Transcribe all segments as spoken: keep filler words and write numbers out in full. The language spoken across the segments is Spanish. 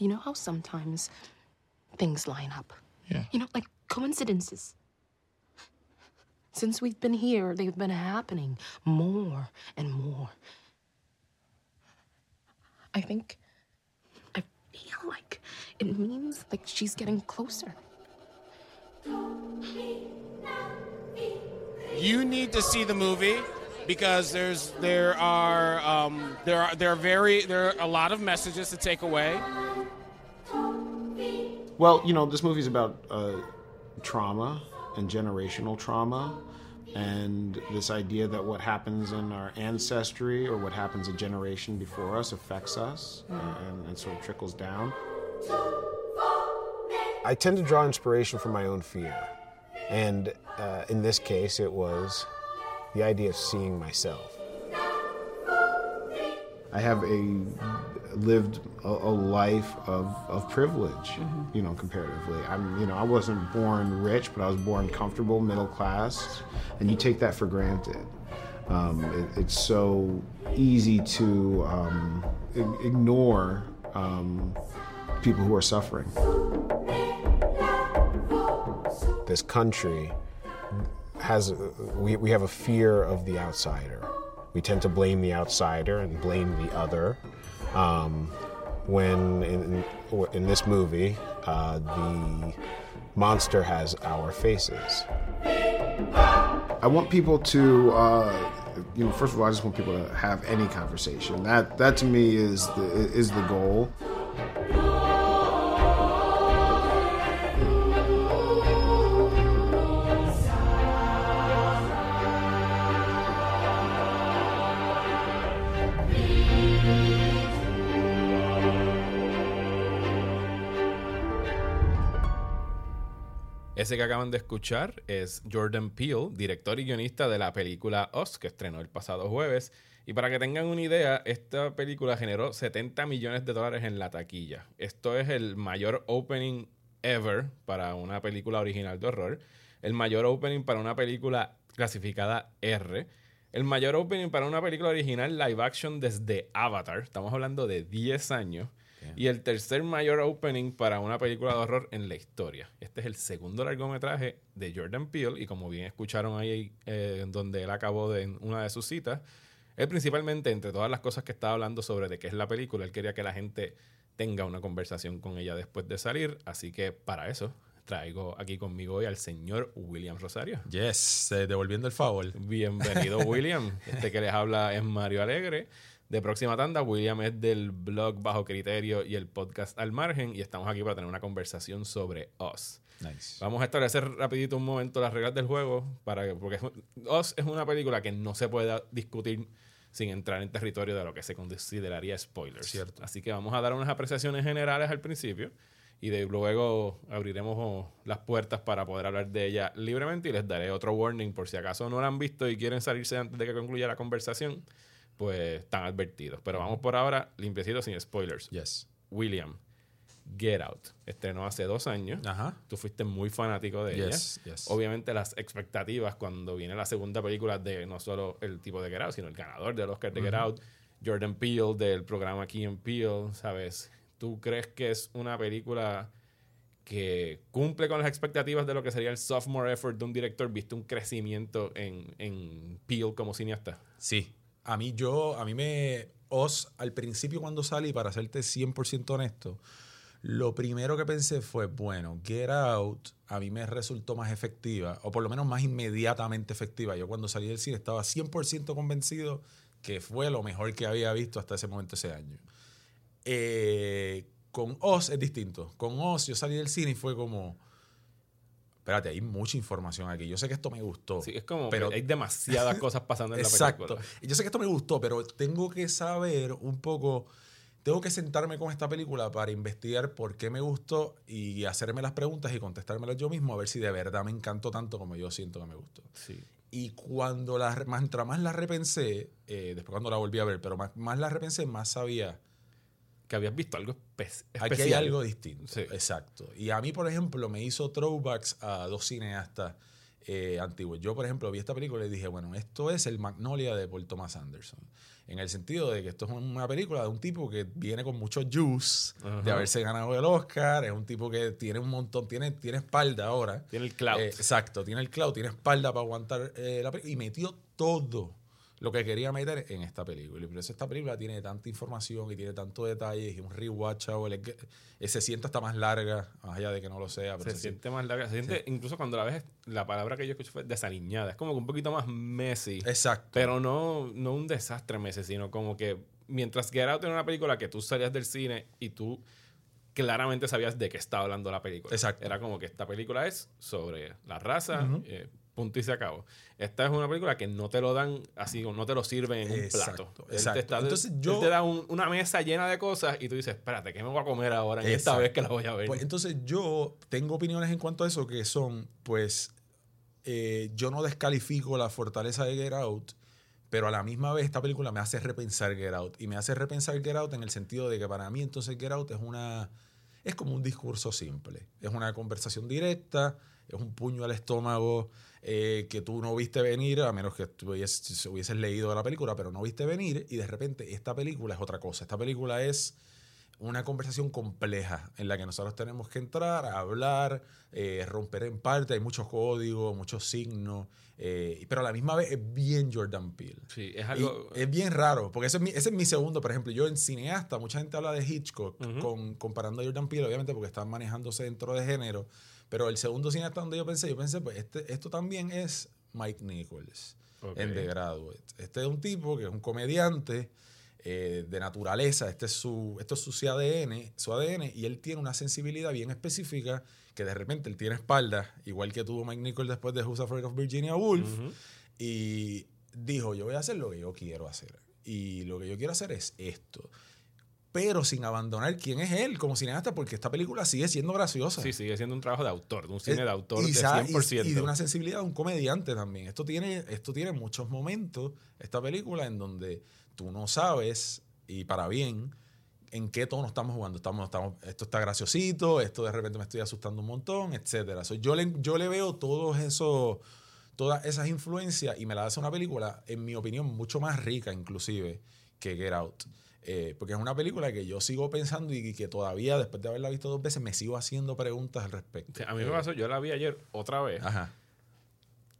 You know how sometimes things line up? Yeah. You know, like coincidences. Since we've been here, they've been happening more and more. I think, I feel like it means like she's getting closer. You need to see the movie because there's there are um, there are there are very there are a lot of messages to take away. Well, you know, this movie's about uh, trauma and generational trauma, and this idea that what happens in our ancestry or what happens a generation before us affects us mm-hmm. and, and sort of trickles down. I tend to draw inspiration from my own fear, and uh, in this case it was the idea of seeing myself. I have a lived a, a life of, of privilege, mm-hmm. you know, comparatively. I'm, you know, I wasn't born rich, but I was born comfortable, middle class, and you take that for granted. Um, it, it's so easy to um, ig- ignore um, people who are suffering. This country has, we, we have a fear of the outsider. We tend to blame the outsider and blame the other. Um, when in, in this movie, uh, the monster has our faces. I want people to, uh, you know, first of all, I just want people to have any conversation. That, that to me is the, is the goal. Ese que acaban de escuchar es Jordan Peele, director y guionista de la película Us, que estrenó el pasado jueves. Y para que tengan una idea, esta película generó setenta millones de dólares en la taquilla. Esto es el mayor opening ever para una película original de horror, el mayor opening para una película clasificada R, el mayor opening para una película original live action desde Avatar. Estamos hablando de diez años. Y el tercer mayor opening para una película de horror en la historia. Este es el segundo largometraje de Jordan Peele y como bien escucharon ahí eh, donde él acabó de una de sus citas, él principalmente, entre todas las cosas que estaba hablando sobre de qué es la película, él quería que la gente tenga una conversación con ella después de salir. Así que para eso traigo aquí conmigo hoy al señor William Rosario. Yes, eh, devolviendo el favor. Bienvenido, William. Este que les habla es Mario Alegre. De Próxima Tanda, William es del blog Bajo Criterio y el podcast Al Margen y estamos aquí para tener una conversación sobre Us. Nice. Vamos a establecer rapidito un momento las reglas del juego, para que, porque Us es una película que no se puede discutir sin entrar en territorio de lo que se consideraría spoilers. Cierto. Así que vamos a dar unas apreciaciones generales al principio y de, luego abriremos las puertas para poder hablar de ella libremente y les daré otro warning por si acaso no la han visto y quieren salirse antes de que concluya la conversación. Pues están advertidos. Pero vamos por ahora limpiecitos sin spoilers. Yes. William, Get Out. Estrenó hace dos años. Ajá. Tú fuiste muy fanático de yes, ella. Yes. Obviamente las expectativas cuando viene la segunda película de no solo el tipo de Get Out, sino el ganador del Oscar de uh-huh. Get Out, Jordan Peele del programa Key and Peele, ¿sabes? ¿Tú crees que es una película que cumple con las expectativas de lo que sería el sophomore effort de un director? ¿Viste un crecimiento en, en Peele como cineasta? Sí. A mí yo, a mí me... Oz, al principio cuando salí, para serte cien por ciento honesto, lo primero que pensé fue, bueno, Get Out a mí me resultó más efectiva, o por lo menos más inmediatamente efectiva. Yo cuando salí del cine estaba cien por ciento convencido que fue lo mejor que había visto hasta ese momento ese año. Eh, con Oz es distinto. Con Oz yo salí del cine y fue como... Espérate, hay mucha información aquí. Yo sé que esto me gustó. Sí, es como pero... que hay demasiadas cosas pasando en la película. Exacto. Yo sé que esto me gustó, pero tengo que saber un poco... Tengo que sentarme con esta película para investigar por qué me gustó y hacerme las preguntas y contestármelas yo mismo a ver si de verdad me encantó tanto como yo siento que me gustó. Sí. Y cuando la... Mientras más la repensé, eh, después cuando la volví a ver, pero más, más la repensé, más sabía... Que habías visto algo espe- especial. Aquí hay algo distinto. Sí. Exacto. Y a mí, por ejemplo, me hizo throwbacks a dos cineastas eh, antiguos. Yo, por ejemplo, vi esta película y dije, bueno, esto es el Magnolia de Paul Thomas Anderson. en el sentido de que esto es una película de un tipo que viene con mucho juice, uh-huh. de haberse ganado el Oscar, es un tipo que tiene un montón, tiene, tiene espalda ahora. Tiene el clout. Eh, exacto, tiene el clout, tiene espalda para aguantar eh, la película. Y metió todo lo que quería meter en esta película. Y por eso esta película tiene tanta información y tiene tantos detalles y un rewatch. Se siente hasta más larga, más allá de que no lo sea. Pero se, se siente, siente más larga. Se siente, sí. Incluso cuando la ves, la palabra que yo escuché fue desaliñada. Es como que un poquito más messy. Exacto. Pero no, no un desastre messy, sino como que mientras Get Out era una película que tú salías del cine y tú claramente sabías de qué estaba hablando la película. Exacto. Era como que esta película es sobre la raza, uh-huh. eh, punto y se acabó. Esta es una película que no te lo dan así, no te lo sirven en un exacto, plato. Él exacto. Te está, entonces él, yo, él te da un, una mesa llena de cosas y tú dices, espérate, ¿qué me voy a comer ahora en esta vez que la voy a ver? Pues, entonces yo tengo opiniones en cuanto a eso que son, pues, eh, yo no descalifico la fortaleza de Get Out, pero a la misma vez esta película me hace repensar Get Out. Y me hace repensar Get Out en el sentido de que para mí entonces Get Out es una... Es como un discurso simple. Es una conversación directa, es un puño al estómago eh, que tú no viste venir, a menos que tú hubieses, hubieses leído de la película, pero no viste venir y de repente esta película es otra cosa. Esta película es una conversación compleja en la que nosotros tenemos que entrar, a hablar, eh, romper en parte. Hay muchos códigos, muchos signos, eh, pero a la misma vez es bien Jordan Peele. Sí, es algo... Y es bien raro, porque ese es mi, ese es mi segundo, por ejemplo. Yo en cineasta, mucha gente habla de Hitchcock uh-huh. con, comparando a Jordan Peele, obviamente porque están manejándose dentro de género, pero el segundo cineasta donde yo pensé, yo pensé, pues este, esto también es Mike Nichols okay. en The Graduate. Este es un tipo que es un comediante, Eh, de naturaleza, este es su, esto es su A D N, su A D N, y él tiene una sensibilidad bien específica que de repente él tiene espalda, igual que tuvo Mike Nichols después de Who's Afraid of Virginia Woolf, uh-huh. y dijo, yo voy a hacer lo que yo quiero hacer, y lo que yo quiero hacer es esto, pero sin abandonar quién es él como cineasta, porque esta película sigue siendo graciosa. Sí, sigue siendo un trabajo de autor, de un cine es, de autor de cien por ciento. Y, y de una sensibilidad de un comediante también. Esto tiene, esto tiene muchos momentos, esta película, en donde tú no sabes, y para bien, en qué tono estamos jugando. Estamos, estamos, esto está graciosito, esto de repente me estoy asustando un montón, etcétera. So, yo, le, yo le veo todos esos, todas esas influencias y me la hace una película, en mi opinión, mucho más rica inclusive que Get Out. Eh, porque es una película que yo sigo pensando y que todavía, después de haberla visto dos veces, me sigo haciendo preguntas al respecto. Sí, a mí me pasó, yo la vi ayer otra vez. Ajá.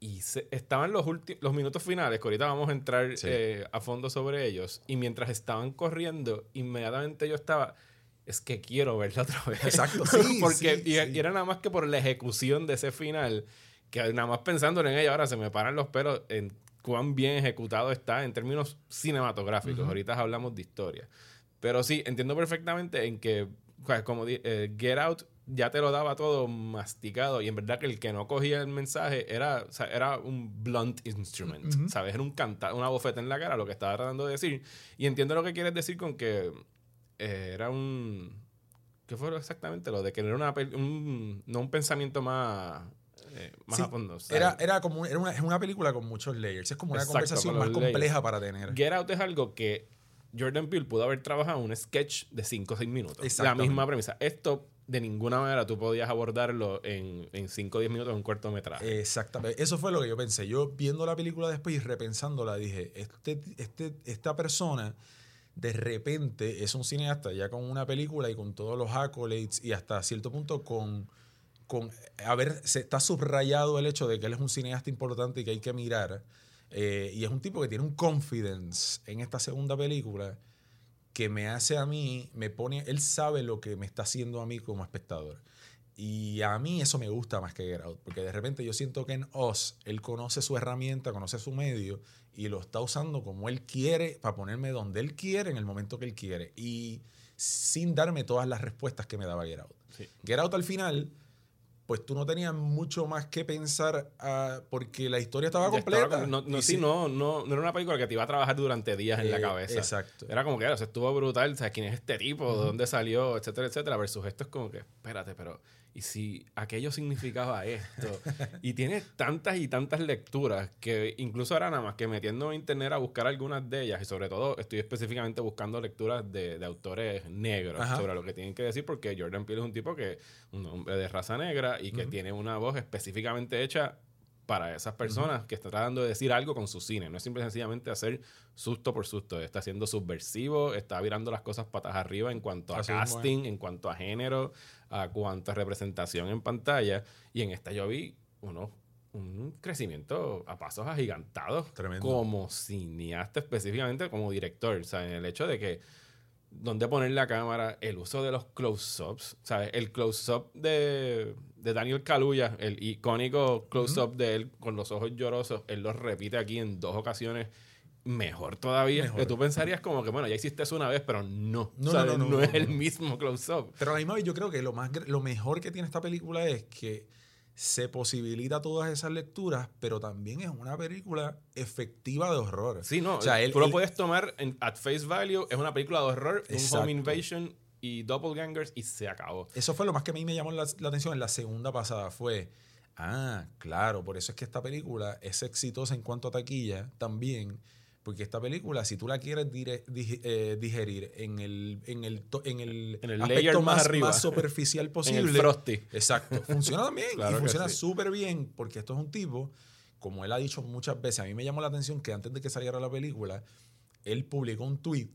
Y se, estaban los, ulti- los minutos finales, que ahorita vamos a entrar sí. eh, a fondo sobre ellos. Y mientras estaban corriendo, inmediatamente yo estaba... Es que quiero verla otra vez. Exacto, sí. Porque sí, y, sí. y era nada más que por la ejecución de ese final, que nada más pensando en ella, ahora se me paran los pelos en cuán bien ejecutado está en términos cinematográficos. Uh-huh. Ahorita hablamos de historia. Pero sí, entiendo perfectamente en que, como eh, Get Out, ya te lo daba todo masticado y en verdad que el que no cogía el mensaje era, o sea, era un blunt instrument, uh-huh. ¿sabes? Era un canta, una bofeta en la cara lo que estaba tratando de decir. Y entiendo lo que quieres decir con que eh, era un... ¿Qué fue exactamente? Lo de que era una, un, no un pensamiento más... Eh, más sí, a fondo, o sea, era, era como era una, una película con muchos layers. Es como una exacto, conversación más compleja layers. Para tener. Get Out es algo que Jordan Peele pudo haber trabajado en un sketch de cinco o seis minutos. La misma premisa. Esto de ninguna manera tú podías abordarlo en, en cinco o diez minutos en un cortometraje. Exactamente. Eso fue lo que yo pensé. Yo viendo la película después y repensándola dije, este, este, esta persona de repente es un cineasta ya con una película y con todos los accolades y hasta cierto punto con... Con, a ver, se está subrayado el hecho de que él es un cineasta importante y que hay que mirar. Eh, y es un tipo que tiene un confidence en esta segunda película que me hace a mí, me pone, él sabe lo que me está haciendo a mí como espectador. Y a mí eso me gusta más que Get Out, porque de repente yo siento que en Us él conoce su herramienta, conoce su medio y lo está usando como él quiere para ponerme donde él quiere, en el momento que él quiere. Y sin darme todas las respuestas que me daba Get Out. Sí. Get Out al final... pues tú no tenías mucho más que pensar uh, porque la historia estaba completa. Estaba, no, no, sí, sí. No, no, no era una película que te iba a trabajar durante días eh, en la cabeza. Exacto. Era como que o sea, estuvo brutal, ¿sabes quién es este tipo? Uh-huh. ¿De dónde salió? Etcétera, etcétera. Versus esto es como que, espérate, pero ¿y si aquello significaba esto? Y tiene tantas y tantas lecturas que incluso ahora nada más que metiendo en internet a buscar algunas de ellas y sobre todo estoy específicamente buscando lecturas de, de autores negros ajá. sobre lo que tienen que decir porque Jordan Peele es un tipo que un hombre de raza negra y que uh-huh. tiene una voz específicamente hecha para esas personas, uh-huh, que está tratando de decir algo con su cine. No es simple y sencillamente hacer susto por susto. Está siendo subversivo, está virando las cosas patas arriba en cuanto a así casting, bueno, en cuanto a género, a cuanto a representación en pantalla. Y en esta yo vi uno, un crecimiento a pasos agigantados. Tremendo. Como cineasta, específicamente como director. O sea, en el hecho de que dónde poner la cámara, el uso de los close-ups, ¿sabes? El close-up de, de Daniel Kaluuya, el icónico close-up, uh-huh, de él con los ojos llorosos, él los repite aquí en dos ocasiones. Mejor todavía. Mejor. Que tú pensarías como que, bueno, ya hiciste eso una vez, pero no. No, no, no, no, no, no es no, el no. mismo close-up. Pero a la misma vez yo creo que lo, más, lo mejor que tiene esta película es que se posibilita todas esas lecturas, pero también es una película efectiva de horror. Sí, no. O sea, él, tú él, lo puedes tomar en, at face value. Es una película de horror, exacto, un home invasion y doppelgangers y se acabó. Eso fue lo más que a mí me llamó la, la atención en la segunda pasada. Fue, ah, claro, por eso es que esta película es exitosa en cuanto a taquilla también. Porque esta película, si tú la quieres dire, dig, eh, digerir en el, en el, en el, en el aspecto más, más, más superficial posible. En el frosty. Exacto. Funciona también. Claro, y funciona súper sí. bien. Porque esto es un tipo, como él ha dicho muchas veces, a mí me llamó la atención que antes de que saliera la película, él publicó un tweet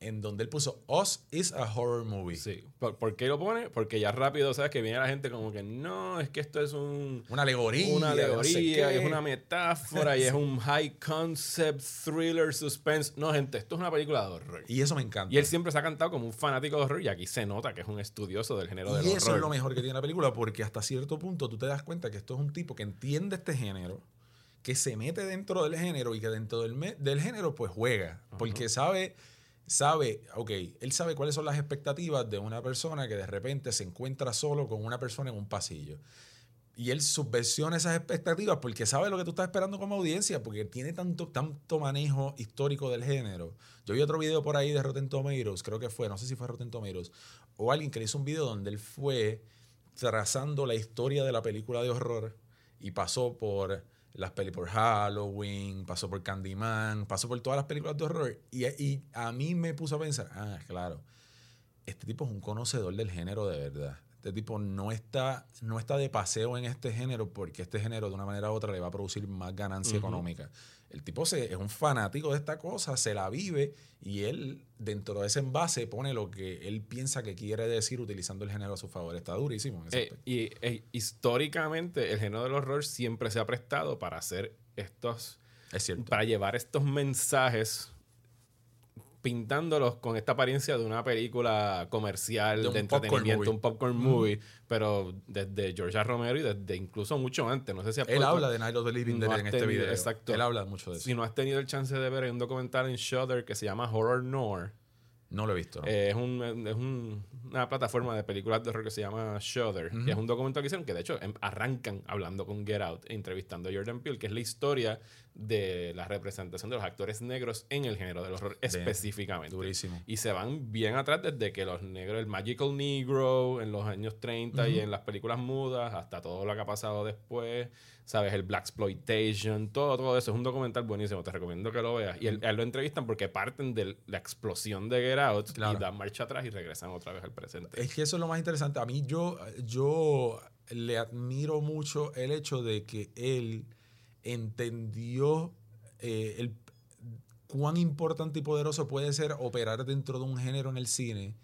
en donde él puso, Us is a horror movie. Sí. ¿Por, ¿Por qué lo pone? Porque ya rápido, ¿sabes? Que viene la gente como que, no, es que esto es un... Una alegoría. Una alegoría, no sé, y es una metáfora, y es un high concept, thriller, suspense. No, gente, esto es una película de horror. Y eso me encanta. Y él siempre se ha cantado como un fanático de horror, y aquí se nota que es un estudioso del género y del horror. Y eso es lo mejor que tiene la película, porque hasta cierto punto tú te das cuenta que esto es un tipo que entiende este género, que se mete dentro del género, y que dentro del, me- del género pues juega. Uh-huh. Porque sabe... Sabe, ok, él sabe cuáles son las expectativas de una persona que de repente se encuentra solo con una persona en un pasillo. Y él subversiona esas expectativas porque sabe lo que tú estás esperando como audiencia, porque tiene tanto, tanto manejo histórico del género. Yo vi otro video por ahí de Rotten Tomatoes, creo que fue, no sé si fue Rotten Tomatoes, o alguien que le hizo un video donde él fue trazando la historia de la película de horror y pasó por... las pelis por Halloween, pasó por Candyman, pasó por todas las películas de horror. Y, y a mí me puso a pensar, ah, claro, este tipo es un conocedor del género de verdad. Este tipo no está, no está de paseo en este género porque este género de una manera u otra le va a producir más ganancia, uh-huh, económica. El tipo se, es un fanático de esta cosa, se la vive y él dentro de ese envase pone lo que él piensa que quiere decir utilizando el género a su favor. Está durísimo. En eh, y eh, históricamente el género del horror siempre se ha prestado para hacer estos... Es cierto. Para llevar estos mensajes... pintándolos con esta apariencia de una película comercial, de, de entretenimiento, popcorn un popcorn movie, mm. pero desde George A. Romero y desde incluso mucho antes. No sé si él puesto, habla de Night of the Living Dead no en tenido, este video. Exacto. Él habla mucho de eso. Si no has tenido el chance de ver un documental en Shudder que se llama Horror Noir. No lo he visto. No. Eh, es un, es un, una plataforma de películas de horror que se llama Shudder, mm-hmm, que es un documental que hicieron que de hecho arrancan hablando con Get Out, entrevistando a Jordan Peele, que es la historia de la representación de los actores negros en el género del horror, bien, específicamente. Durísimo. Y se van bien atrás desde que los negros, el Magical Negro en los años treinta, mm-hmm, y en las películas mudas, hasta todo lo que ha pasado después, ¿sabes? El Blaxploitation, todo, todo eso. Es un documental buenísimo, te recomiendo que lo veas. Y él, él lo entrevistan porque parten de la explosión de Get Out, claro, y dan marcha atrás y regresan otra vez al presente. Es que eso es lo más interesante. A mí yo, yo le admiro mucho el hecho de que él entendió eh, el, cuán importante y poderoso puede ser operar dentro de un género en el cine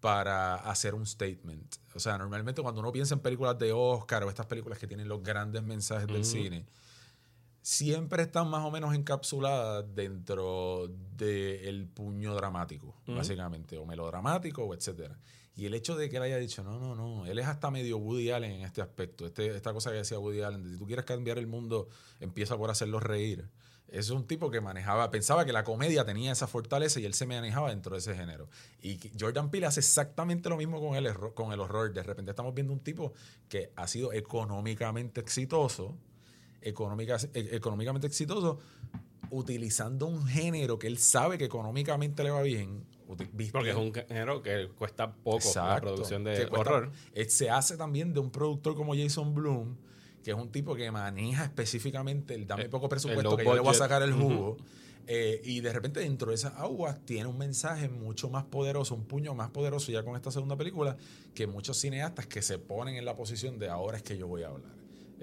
para hacer un statement. O sea, normalmente cuando uno piensa en películas de Oscar o estas películas que tienen los grandes mensajes, mm, del cine, siempre están más o menos encapsuladas dentro del puño dramático, mm, básicamente, o melodramático, o etcétera. Y el hecho de que él haya dicho, no, no, no, él es hasta medio Woody Allen en este aspecto. Este, esta cosa que decía Woody Allen, de si tú quieres cambiar el mundo, empieza por hacerlos reír. Es un tipo que manejaba, pensaba que la comedia tenía esa fortaleza y él se manejaba dentro de ese género. Y Jordan Peele hace exactamente lo mismo con el, erro- con el horror. De repente estamos viendo un tipo que ha sido económicamente exitoso, económica, e- económicamente exitoso, utilizando un género que él sabe que económicamente le va bien. Util- Porque es un género que cuesta poco. Exacto. La producción de cuesta, horror. Se hace también de un productor como Jason Blum, que es un tipo que maneja específicamente el dame poco presupuesto que yo le voy a sacar el jugo. Uh-huh. Eh, y de repente dentro de esas aguas tiene un mensaje mucho más poderoso, un puño más poderoso ya con esta segunda película que muchos cineastas que se ponen en la posición de ahora es que yo voy a hablar.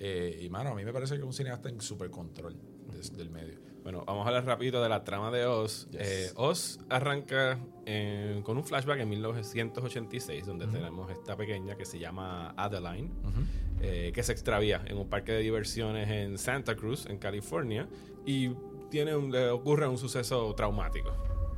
Eh, y mano, a mí me parece que es un cineasta en super control desde del medio. Bueno, vamos a hablar rapidito de la trama de Us. Yes. eh, Us arranca en, con un flashback en mil novecientos ochenta y seis, donde uh-huh. tenemos esta pequeña que se llama Adeline, uh-huh. eh, que se extravía en un parque de diversiones en Santa Cruz, en California, y tiene un, le ocurre un suceso traumático.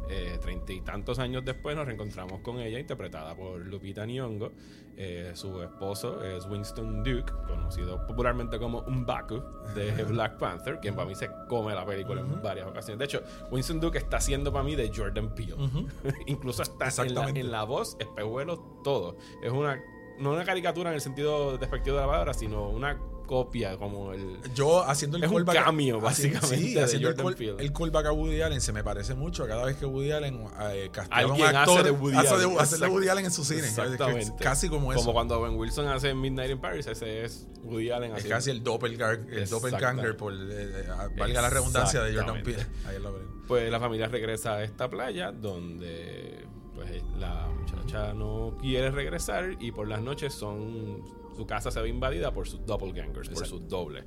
Eh, treinta y tantos años después nos reencontramos con ella, interpretada por Lupita Nyong'o. Eh, su esposo es Winston Duke, conocido popularmente como M'Baku de Black Panther, quien para mí se come la película uh-huh. en varias ocasiones. De hecho, Winston Duke está haciendo para mí de Jordan Peele. Uh-huh. Incluso hasta en la, en la voz, espejuelo, todo. Es una, no una caricatura en el sentido despectivo de la palabra, sino una copia, como el... Yo haciendo el callback... Es un cameo, básicamente, sí, de Jordan el call, Peele. El callback a Woody Allen se me parece mucho. Cada vez que Woody Allen eh, castiga a un actor, hace de Woody hace Allen, de, hace de Woody Allen en su cine. Exactamente. Casi como eso. Como cuando Ben Wilson hace Midnight in Paris, ese es Woody Allen. Es así. Casi el doppelganger, el doppelganger por, eh, valga la redundancia, de Jordan Peele. Ahí lo pues la familia regresa a esta playa donde pues la muchacha no quiere regresar y por las noches son... su casa se ve invadida por sus doppelgangers. Exacto. Por sus dobles.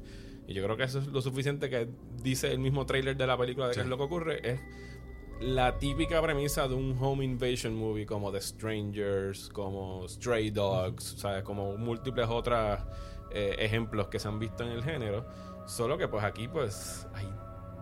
Y yo creo que eso es lo suficiente que dice el mismo trailer de la película de sí. qué es lo que ocurre. Es la típica premisa de un home invasion movie, como The Strangers, como Stray Dogs, uh-huh. ¿sabes? Como múltiples otros eh, ejemplos que se han visto en el género. Solo que pues aquí pues hay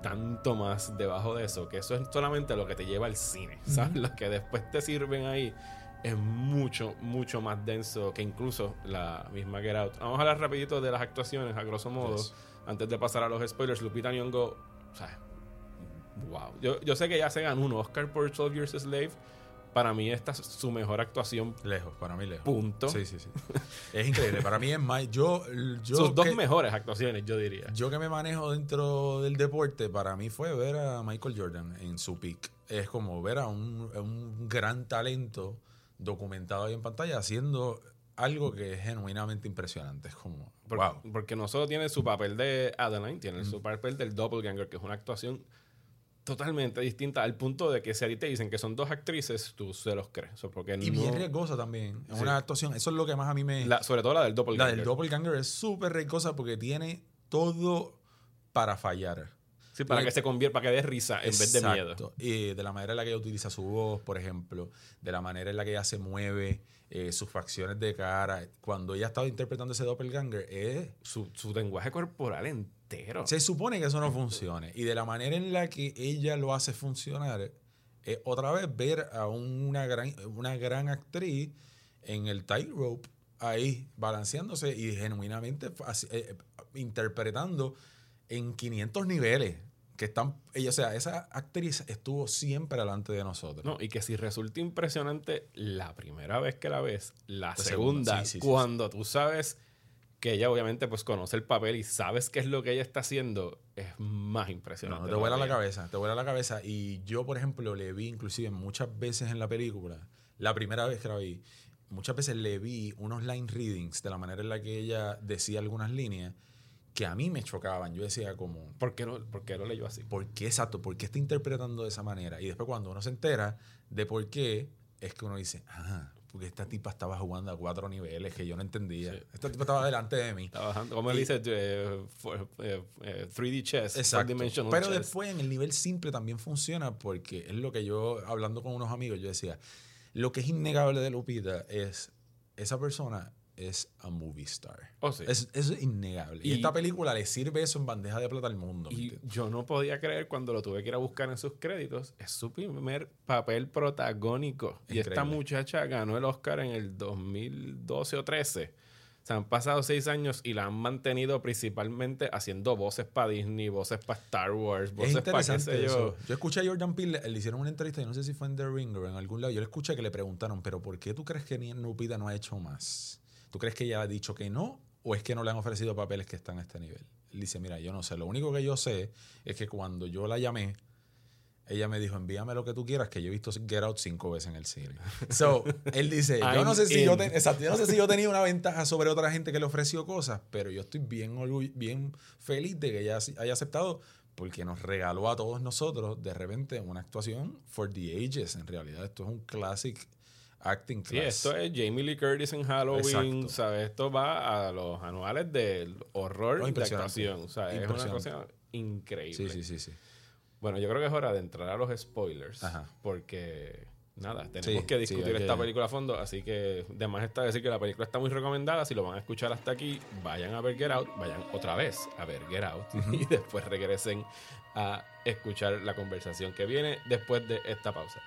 tanto más debajo de eso, que eso es solamente lo que te lleva al cine, ¿sabes? Uh-huh. Los que después te sirven ahí es mucho, mucho más denso que incluso la misma Get Out. Vamos a hablar rapidito de las actuaciones, a grosso modo. Yes. Antes de pasar a los spoilers, Lupita Nyong'o, o sea, wow. Yo, yo sé que ya se ganó un Oscar por twelve years a slave. Para mí esta es su mejor actuación. Lejos, para mí lejos. Punto. Sí, sí, sí. Es increíble. Para mí es más... Yo, yo Sus que, dos mejores actuaciones, yo diría. Yo que me manejo dentro del deporte, para mí fue ver a Michael Jordan en su peak. Es como ver a un, un gran talento documentado ahí en pantalla haciendo algo que es genuinamente impresionante. Es como Por, wow. Porque no solo tiene su papel de Adeline, tiene mm. su papel del doppelganger, que es una actuación totalmente distinta, al punto de que si ahí te dicen que son dos actrices, tú se los crees. O sea, porque y no... bien riesgosa también. Es sí. una actuación, eso es lo que más a mí me... La, sobre todo la del doppelganger. La del doppelganger es súper riesgosa porque tiene todo para fallar. Sí, para que se convierta, para que dé risa en Exacto. vez de miedo. Eh, de la manera en la que ella utiliza su voz, por ejemplo, de la manera en la que ella se mueve, eh, sus facciones de cara. Cuando ella estaba interpretando ese doppelganger, eh, su, su lenguaje corporal entero. Se supone que eso no funcione. Y de la manera en la que ella lo hace funcionar, eh, otra vez ver a una gran, una gran actriz en el tightrope, ahí balanceándose y genuinamente eh, interpretando en quinientos niveles que están, ella, o sea, esa actriz estuvo siempre delante de nosotros. No, y que si resulta impresionante la primera vez que la ves, la, la segunda, segunda. Sí, sí, cuando sí, sí. tú sabes que ella obviamente pues conoce el papel y sabes qué es lo que ella está haciendo, es más impresionante. No, no te vuela la cabeza, te vuela la cabeza. Y yo, por ejemplo, le vi inclusive muchas veces en la película, la primera vez que la vi, muchas veces le vi unos line readings de la manera en la que ella decía algunas líneas que a mí me chocaban. Yo decía como... ¿Por qué, no, ¿Por qué lo leyó así? ¿Por qué? Exacto. ¿Por qué está interpretando de esa manera? Y después cuando uno se entera de por qué, es que uno dice, ah, porque esta tipa estaba jugando a cuatro niveles que yo no entendía. Sí. Esta tipa estaba delante de mí. Como él dice, eh, for, eh, eh, three D chess. Exacto. Four-dimensional Pero chess. Después en el nivel simple también funciona, porque es lo que yo, hablando con unos amigos, yo decía, lo que es innegable de Lupita es esa persona... es a movie star. Oh, sí. es, es innegable. Y, y esta película le sirve eso en bandeja de plata al mundo. Y ¿viste? Yo no podía creer cuando lo tuve que ir a buscar en sus créditos. Es su primer papel protagónico. Increíble. Y esta muchacha ganó el Oscar en el dos mil doce o trece. O sea, han pasado seis años y la han mantenido principalmente haciendo voces para Disney, voces para Star Wars, voces para qué sé yo. Eso. Yo escuché a Jordan Peele, le hicieron una entrevista, y no sé si fue en The Ringer o en algún lado, yo le escuché que le preguntaron, pero ¿por qué tú crees que Lupita no ha hecho más? ¿Tú crees que ella ha dicho que no? ¿O es que no le han ofrecido papeles que están a este nivel? Él dice, mira, yo no sé. Lo único que yo sé es que cuando yo la llamé, ella me dijo, envíame lo que tú quieras, que yo he visto Get Out cinco veces en el cine. So, él dice, yo no sé si yo, ten, exacto, yo no sé si yo tenía una ventaja sobre otra gente que le ofreció cosas, pero yo estoy bien, orgull- bien feliz de que ella haya aceptado, porque nos regaló a todos nosotros, de repente, una actuación for the ages. En realidad, esto es un classic acting class. Sí, esto es Jamie Lee Curtis en Halloween. Exacto. ¿Sabes? Esto va a los anuales del horror y oh, de actuación. ¿Sabes? Es una cosa increíble. Sí, sí, sí, sí. Bueno, yo creo que es hora de entrar a los spoilers. Ajá. Porque, nada, tenemos sí, que discutir sí, okay. esta película a fondo. Así que, además está decir que la película está muy recomendada. Si lo van a escuchar hasta aquí, vayan a ver Get Out. Vayan otra vez a ver Get Out. Uh-huh. Y después regresen a escuchar la conversación que viene después de esta pausa.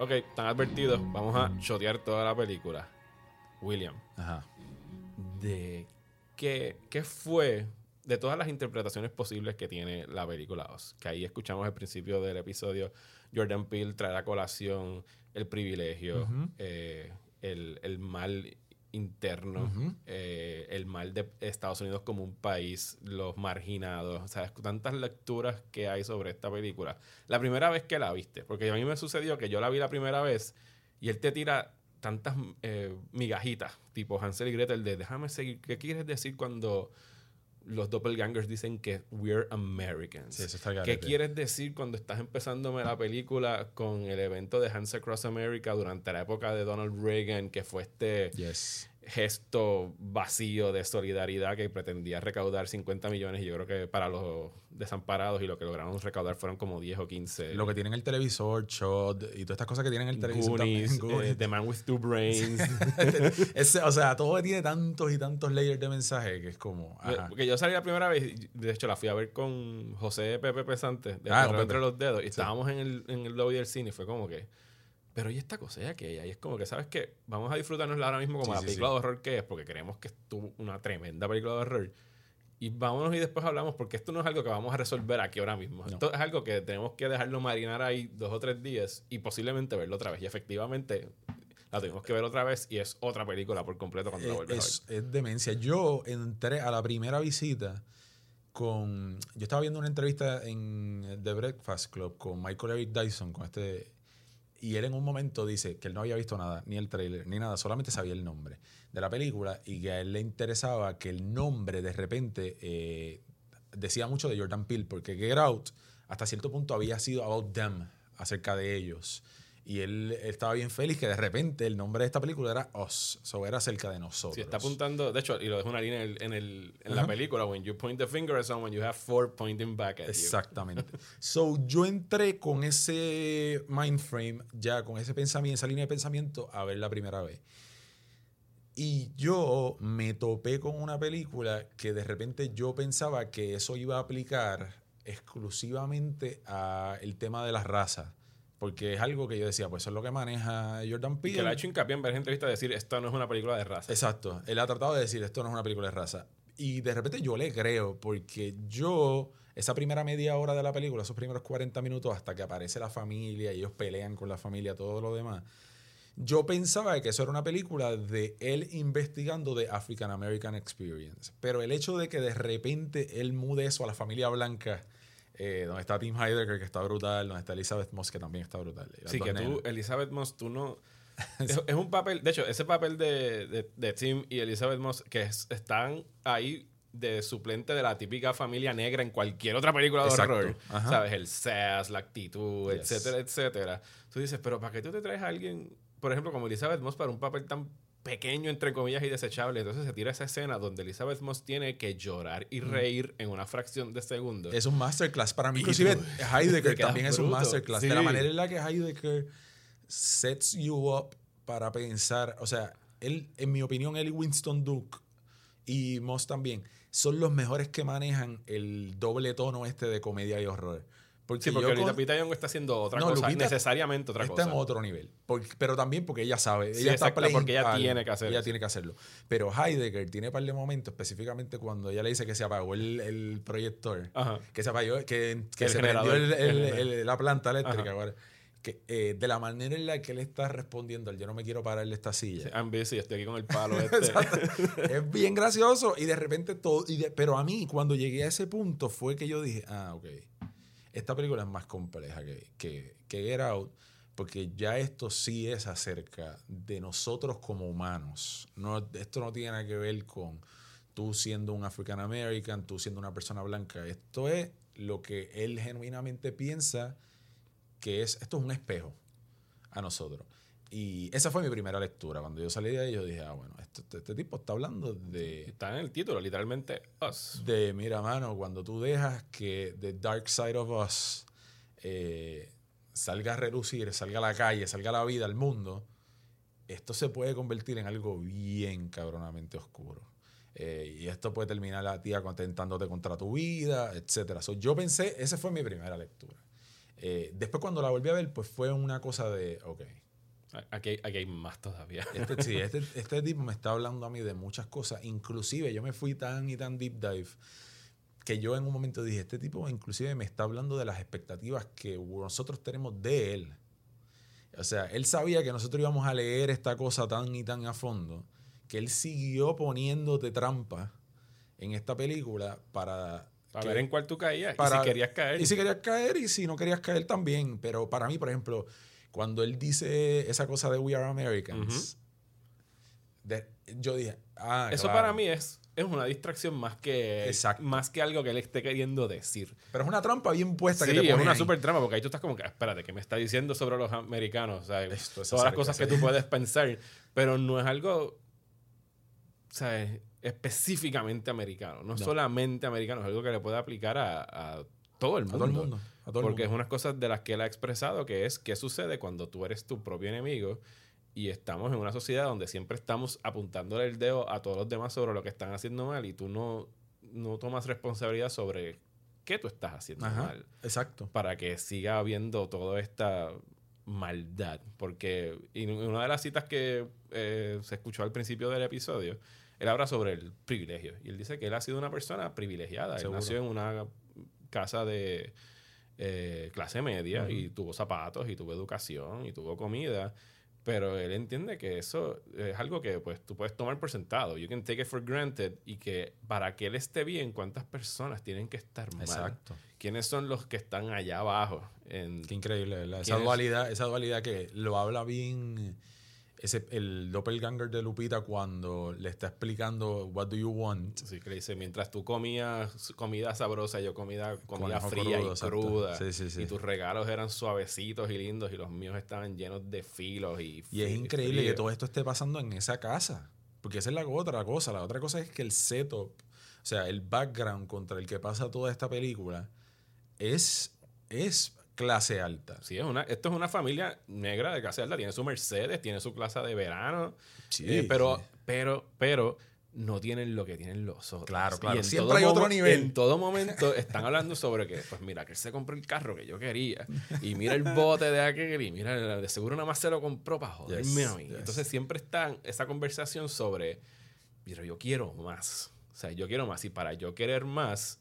Ok, están advertidos. Vamos a chotear toda la película. William, ajá. ¿De qué, qué fue? De todas las interpretaciones posibles que tiene la película Us, que ahí escuchamos al principio del episodio, Jordan Peele trae a colación el privilegio, uh-huh. eh, el, el mal interno, uh-huh. eh, el mal de Estados Unidos como un país, los marginados, o sea, tantas lecturas que hay sobre esta película. La primera vez que la viste, porque a mí me sucedió que yo la vi la primera vez y él te tira tantas eh, migajitas, tipo Hansel y Gretel, de déjame seguir, ¿qué quieres decir cuando los doppelgangers dicen que we're Americans? Sí, eso está garante. ¿Qué quieres decir cuando estás empezándome la película con el evento de Hands Across America durante la época de Donald Reagan, que fue este yes. gesto vacío de solidaridad que pretendía recaudar cincuenta millones? Y yo creo que para los desamparados, y lo que lograron recaudar fueron como diez o quince. Lo que tienen el televisor, shot y todas estas cosas que tienen el televisor Goonies, también. Eh, The Man with Two Brains. es, o sea, todo tiene tantos y tantos layers de mensaje que es como... Ajá. Porque yo salí la primera vez, de hecho la fui a ver con José Pepe Pesante, de ah, Entre los Dedos, y sí. estábamos en el, en el lobby del cine y fue como que... Pero y esta cosa y aquella, y es como que, ¿sabes qué? Vamos a disfrutarnosla ahora mismo como sí, la sí, película sí. de horror que es, porque creemos que es una tremenda película de horror. Y vámonos y después hablamos, porque esto no es algo que vamos a resolver aquí ahora mismo. No. Esto es algo que tenemos que dejarlo marinar ahí dos o tres días y posiblemente verlo otra vez. Y efectivamente la tuvimos que ver otra vez y es otra película por completo cuando la vuelves a ver. Es demencia. Yo entré a la primera visita con... Yo estaba viendo una entrevista en The Breakfast Club con Michael Eric Dyson, con este... Y él en un momento dice que él no había visto nada, ni el tráiler, ni nada, solamente sabía el nombre de la película y que a él le interesaba que el nombre de repente eh, decía mucho de Jordan Peele, porque Get Out hasta cierto punto había sido about them, acerca de ellos. Y él, él estaba bien feliz que de repente el nombre de esta película era Us, so era acerca de nosotros. Sí, está apuntando, de hecho, y lo dejo una línea en, el, en, el, en uh-huh. la película, when you point the finger at someone, you have four pointing back at you. Exactamente. So yo entré con ese mind frame, ya con ese pensamiento, esa línea de pensamiento, a ver la primera vez. Y yo me topé con una película que de repente yo pensaba que eso iba a aplicar exclusivamente al tema de las razas. Porque es algo que yo decía, pues eso es lo que maneja Jordan Peele. Que le ha hecho hincapié en varias entrevistas de decir, esto no es una película de raza. Exacto. Él ha tratado de decir, esto no es una película de raza. Y de repente yo le creo, porque yo, esa primera media hora de la película, esos primeros cuarenta minutos, hasta que aparece la familia y ellos pelean con la familia, todo lo demás, yo pensaba que eso era una película de él investigando de African American Experience. Pero el hecho de que de repente él mude eso a la familia blanca... Eh, donde está Tim Heidecker, que está brutal, donde está Elizabeth Moss, que también está brutal. Sí, que nenas. Tú, Elizabeth Moss, tú no... Es, es un papel... De hecho, ese papel de, de, de Tim y Elizabeth Moss, que es, están ahí de suplente de la típica familia negra en cualquier otra película de Exacto. horror. Ajá. ¿Sabes? El sass, la actitud, yes. etcétera, etcétera. Tú dices, pero ¿para qué tú te traes a alguien, por ejemplo, como Elizabeth Moss, para un papel tan pequeño, entre comillas, y desechable? Entonces se tira esa escena donde Elizabeth Moss tiene que llorar y reír mm. en una fracción de segundo. Es un masterclass para mí. Inclusive Heidecker también es bruto. Un masterclass. Sí. De la manera en la que Heidecker sets you up para pensar. O sea, él, en mi opinión, él y Winston Duke y Moss también son los mejores que manejan el doble tono este de comedia y horror. Porque sí, porque con... Lupita Nyong'o está haciendo otra no, cosa, Lupita necesariamente otra está cosa. Está en otro nivel, porque, pero también porque ella sabe. Sí, ella exacto, está porque ella al, tiene que hacerlo. Ella tiene que hacerlo. Pero Heidecker tiene un par de momentos, específicamente cuando ella le dice que se apagó el, el proyector, Ajá. que se apagó, que, que se prendió el, el, el, el, la planta eléctrica. Que, eh, de la manera en la que él está respondiendo al yo no me quiero parar de esta silla. Sí, I'm busy, estoy aquí con el palo este. Es bien gracioso y de repente todo... Y de, pero a mí, cuando llegué a ese punto, fue que yo dije, ah, ok... Esta película es más compleja que, que, que Get Out, porque ya esto sí es acerca de nosotros como humanos. No, esto no tiene nada que ver con tú siendo un African American, tú siendo una persona blanca. Esto es lo que él genuinamente piensa que es. Esto es un espejo a nosotros. Y esa fue mi primera lectura. Cuando yo salí de ahí, yo dije, ah, bueno, este, este tipo está hablando de... Está en el título, literalmente, Us. De, mira, mano, cuando tú dejas que The Dark Side of Us eh, salga a relucir, salga a la calle, salga a la vida, al mundo, esto se puede convertir en algo bien cabronamente oscuro. Eh, y esto puede terminar la tía contentándote contra tu vida, etcétera. So, yo pensé, esa fue mi primera lectura. Eh, después, cuando la volví a ver, pues fue una cosa de, ok... Aquí, aquí hay más todavía. Este, sí, este, este tipo me está hablando a mí de muchas cosas. Inclusive yo me fui tan y tan deep dive que yo en un momento dije, este tipo inclusive me está hablando de las expectativas que nosotros tenemos de él. O sea, él sabía que nosotros íbamos a leer esta cosa tan y tan a fondo, que él siguió poniéndote trampa en esta película para... Para que, ver en cuál tú caías para, y si querías caer. Y si querías caer y si no querías caer también. Pero para mí, por ejemplo... Cuando él dice esa cosa de We Are Americans, uh-huh. de, yo dije, ah, eso claro. Para mí es, es una distracción más que, más que algo que él esté queriendo decir. Pero es una trampa bien puesta, sí, que te ponen. Sí, es una super trampa, porque ahí tú estás como que, espérate, ¿qué me está diciendo sobre los americanos? O sea, esto, todas cerca, las cosas sí. que tú puedes pensar, pero no es algo, ¿sabes? Específicamente americano. No, no solamente americano, es algo que le puede aplicar a, a todo el mundo. A todo el mundo. Porque es unas cosas de las que él ha expresado, que es qué sucede cuando tú eres tu propio enemigo y estamos en una sociedad donde siempre estamos apuntándole el dedo a todos los demás sobre lo que están haciendo mal y tú no, no tomas responsabilidad sobre qué tú estás haciendo Ajá, mal. Exacto. Para que siga habiendo toda esta maldad. Porque en una de las citas que eh, se escuchó al principio del episodio, él habla sobre el privilegio. Y él dice que él ha sido una persona privilegiada. Seguro. Él nació en una casa de... Eh, clase media, uh-huh. y tuvo zapatos y tuvo educación y tuvo comida, pero él entiende que eso es algo que pues tú puedes tomar por sentado, you can take it for granted, y que para que él esté bien, cuántas personas tienen que estar mal, Exacto. quiénes son los que están allá abajo en... Qué increíble, ¿verdad? Esa dualidad, esa dualidad que lo habla bien ese, el doppelganger de Lupita cuando le está explicando what do you want. Sí, que le dice, mientras tú comías comida sabrosa, yo comida, comida fría crudo, y cruda. Sí, sí, sí. Y tus regalos eran suavecitos y lindos y los míos estaban llenos de filos. Y, y es y increíble frío. Que todo esto esté pasando en esa casa. Porque esa es la otra cosa. La otra cosa es que el setup, o sea, el background contra el que pasa toda esta película es... es clase alta. Sí, es una, esto es una familia negra de clase alta. Tiene su Mercedes, tiene su clase de verano. Sí, eh, pero, sí. pero, pero no tienen lo que tienen los otros. Claro, claro. Siempre hay otro nivel. En todo momento están hablando sobre que, pues mira, que él se compró el carro que yo quería. Y mira el bote de aquel. Y mira, de seguro nada más se lo compró para joderme a mí. Entonces siempre está esa conversación sobre, pero yo quiero más. O sea, yo quiero más. Y para yo querer más,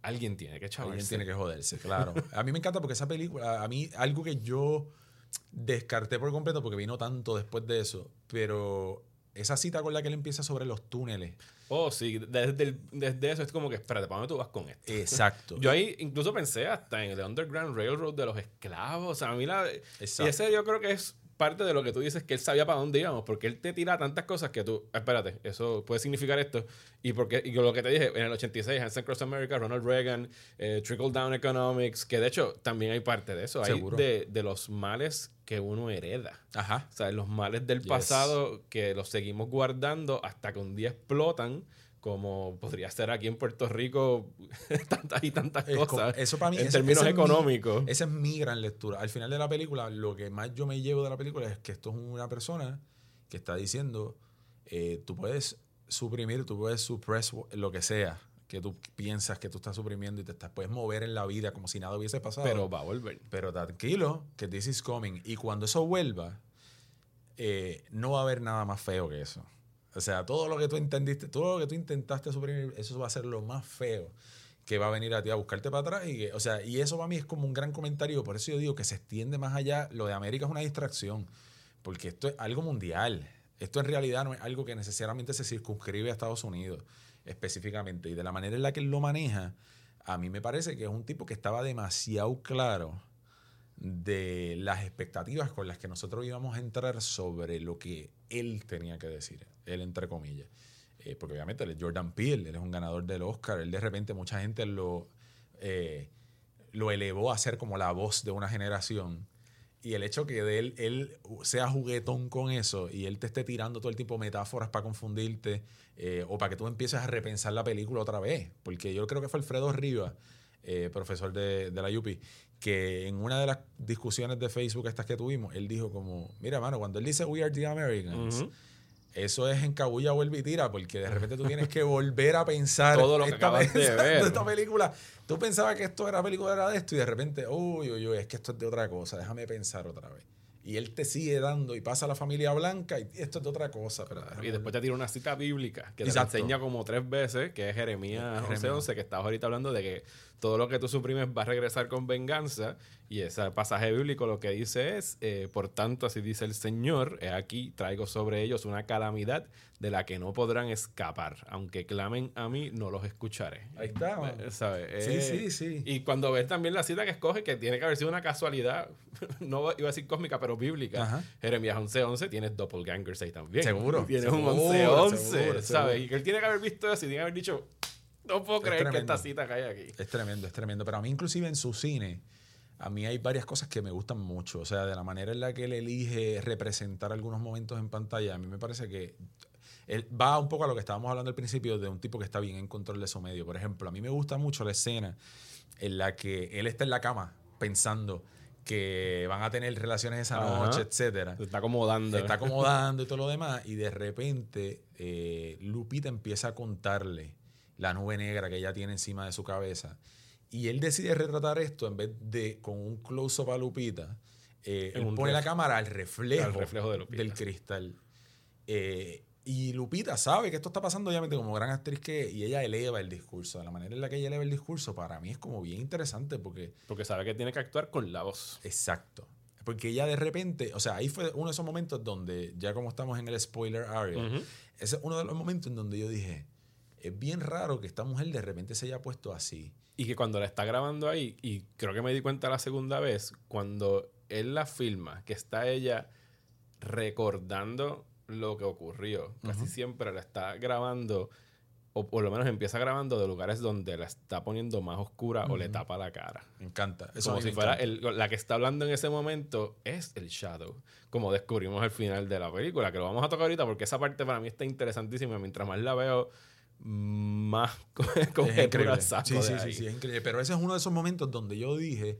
alguien tiene que chavarse. Alguien tiene que joderse, claro. A mí me encanta porque esa película, a mí algo que yo descarté por completo porque vino tanto después de eso, pero esa cita con la que él empieza sobre los túneles. Oh, sí. Desde, el, desde eso es como que, espérate, ¿para dónde tú vas con esto? Exacto. Yo ahí incluso pensé hasta en el Underground Railroad de los esclavos. O sea, a mí la... Exacto. Y ese yo creo que es parte de lo que tú dices, que él sabía para dónde íbamos, porque él te tira tantas cosas que tú, espérate, eso puede significar esto. Y porque y lo que te dije, en el ochenta y seis, Hands Across America, Ronald Reagan, eh, Trickle Down Economics, que de hecho también hay parte de eso. Seguro. Hay de, de los males que uno hereda. Ajá. O sea, los males del yes. pasado que los seguimos guardando hasta que un día explotan, como podría ser aquí en Puerto Rico tantas y tantas cosas eso para mí, en ese, términos ese económicos. Es mi, esa es mi gran lectura. Al final de la película, lo que más yo me llevo de la película es que esto es una persona que está diciendo, eh, tú puedes suprimir, tú puedes suppress lo que sea que tú piensas que tú estás suprimiendo y te estás, puedes mover en la vida como si nada hubiese pasado. Pero va a volver. Pero tranquilo, que this is coming. Y cuando eso vuelva, eh, no va a haber nada más feo que eso. O sea, todo lo que tú entendiste, todo lo que tú intentaste suprimir, eso va a ser lo más feo que va a venir a ti a buscarte para atrás. Y, que, o sea, y eso para mí es como un gran comentario. Por eso yo digo que se extiende más allá. Lo de América es una distracción, porque esto es algo mundial. Esto en realidad no es algo que necesariamente se circunscribe a Estados Unidos específicamente. Y de la manera en la que él lo maneja, a mí me parece que es un tipo que estaba demasiado claro de las expectativas con las que nosotros íbamos a entrar sobre lo que él tenía que decir, él entre comillas. Eh, porque obviamente él es Jordan Peele, él es un ganador del Oscar, él de repente mucha gente lo, eh, lo elevó a ser como la voz de una generación. Y el hecho que de él, él sea juguetón con eso y él te esté tirando todo el tipo de metáforas para confundirte eh, o para que tú empieces a repensar la película otra vez. Porque yo creo que fue Alfredo Rivas, eh, profesor de, de la U P I, que en una de las discusiones de Facebook estas que tuvimos, él dijo como, mira, mano, cuando él dice We are the Americans, uh-huh. eso es encabulla, vuelve y tira, porque de repente tú tienes que volver a pensar todo lo que acabas de ver. Esta película, tú pensabas que esto era película era de esto y de repente, uy, uy, uy, es que esto es de otra cosa, déjame pensar otra vez. Y él te sigue dando y pasa a la familia blanca y esto es de otra cosa. Pero y después te tira una cita bíblica que Exacto. te enseña como tres veces, que es Jeremías once once, que estás ahorita hablando de que todo lo que tú suprimes va a regresar con venganza. Y ese pasaje bíblico lo que dice es, eh, por tanto, así dice el Señor, he aquí, traigo sobre ellos una calamidad de la que no podrán escapar. Aunque clamen a mí, no los escucharé. Ahí está. ¿Sabes? Sí, eh, sí, sí. Y cuando ves también la cita que escoge, que tiene que haber sido una casualidad, no iba a decir cósmica, pero bíblica. Ajá. Jeremías once once, tienes doppelgangers ahí también. Seguro. Tienes un once once, ¿sabes? Y que él tiene que haber visto eso y tiene que haber dicho, no puedo creer que esta cita cae aquí. Es tremendo, es tremendo. Pero a mí, inclusive en su cine, a mí hay varias cosas que me gustan mucho. O sea, de la manera en la que él elige representar algunos momentos en pantalla, a mí me parece que él va un poco a lo que estábamos hablando al principio de un tipo que está bien en control de su medio. Por ejemplo, a mí me gusta mucho la escena en la que él está en la cama pensando que van a tener relaciones esa noche, etcétera. Se está acomodando. Se está acomodando y todo lo demás. Y de repente eh, Lupita empieza a contarle la nube negra que ella tiene encima de su cabeza. Y él decide retratar esto en vez de con un close-up a Lupita. Eh, él pone ref- la cámara al reflejo, al reflejo de del cristal. Eh, y Lupita sabe que esto está pasando, obviamente, como gran actriz que es, y ella eleva el discurso. De la manera en la que ella eleva el discurso, para mí es como bien interesante porque... Porque sabe que tiene que actuar con la voz. Exacto. Porque ella de repente... O sea, ahí fue uno de esos momentos donde, ya como estamos en el spoiler area, uh-huh. ese es uno de los momentos en donde yo dije... Es bien raro que esta mujer de repente se haya puesto así. Y que cuando la está grabando ahí, y creo que me di cuenta la segunda vez, cuando él la filma, que está ella recordando lo que ocurrió. Casi uh-huh. siempre la está grabando, o por lo menos empieza grabando de lugares donde la está poniendo más oscura uh-huh. o le tapa la cara. Me encanta. Eso como si fuera el, la que está hablando en ese momento es el shadow, como descubrimos al final de la película, que lo vamos a tocar ahorita porque esa parte para mí está interesantísima. Mientras más la veo... más con el corazón. Sí, sí, sí, sí, es increíble. Pero ese es uno de esos momentos donde yo dije,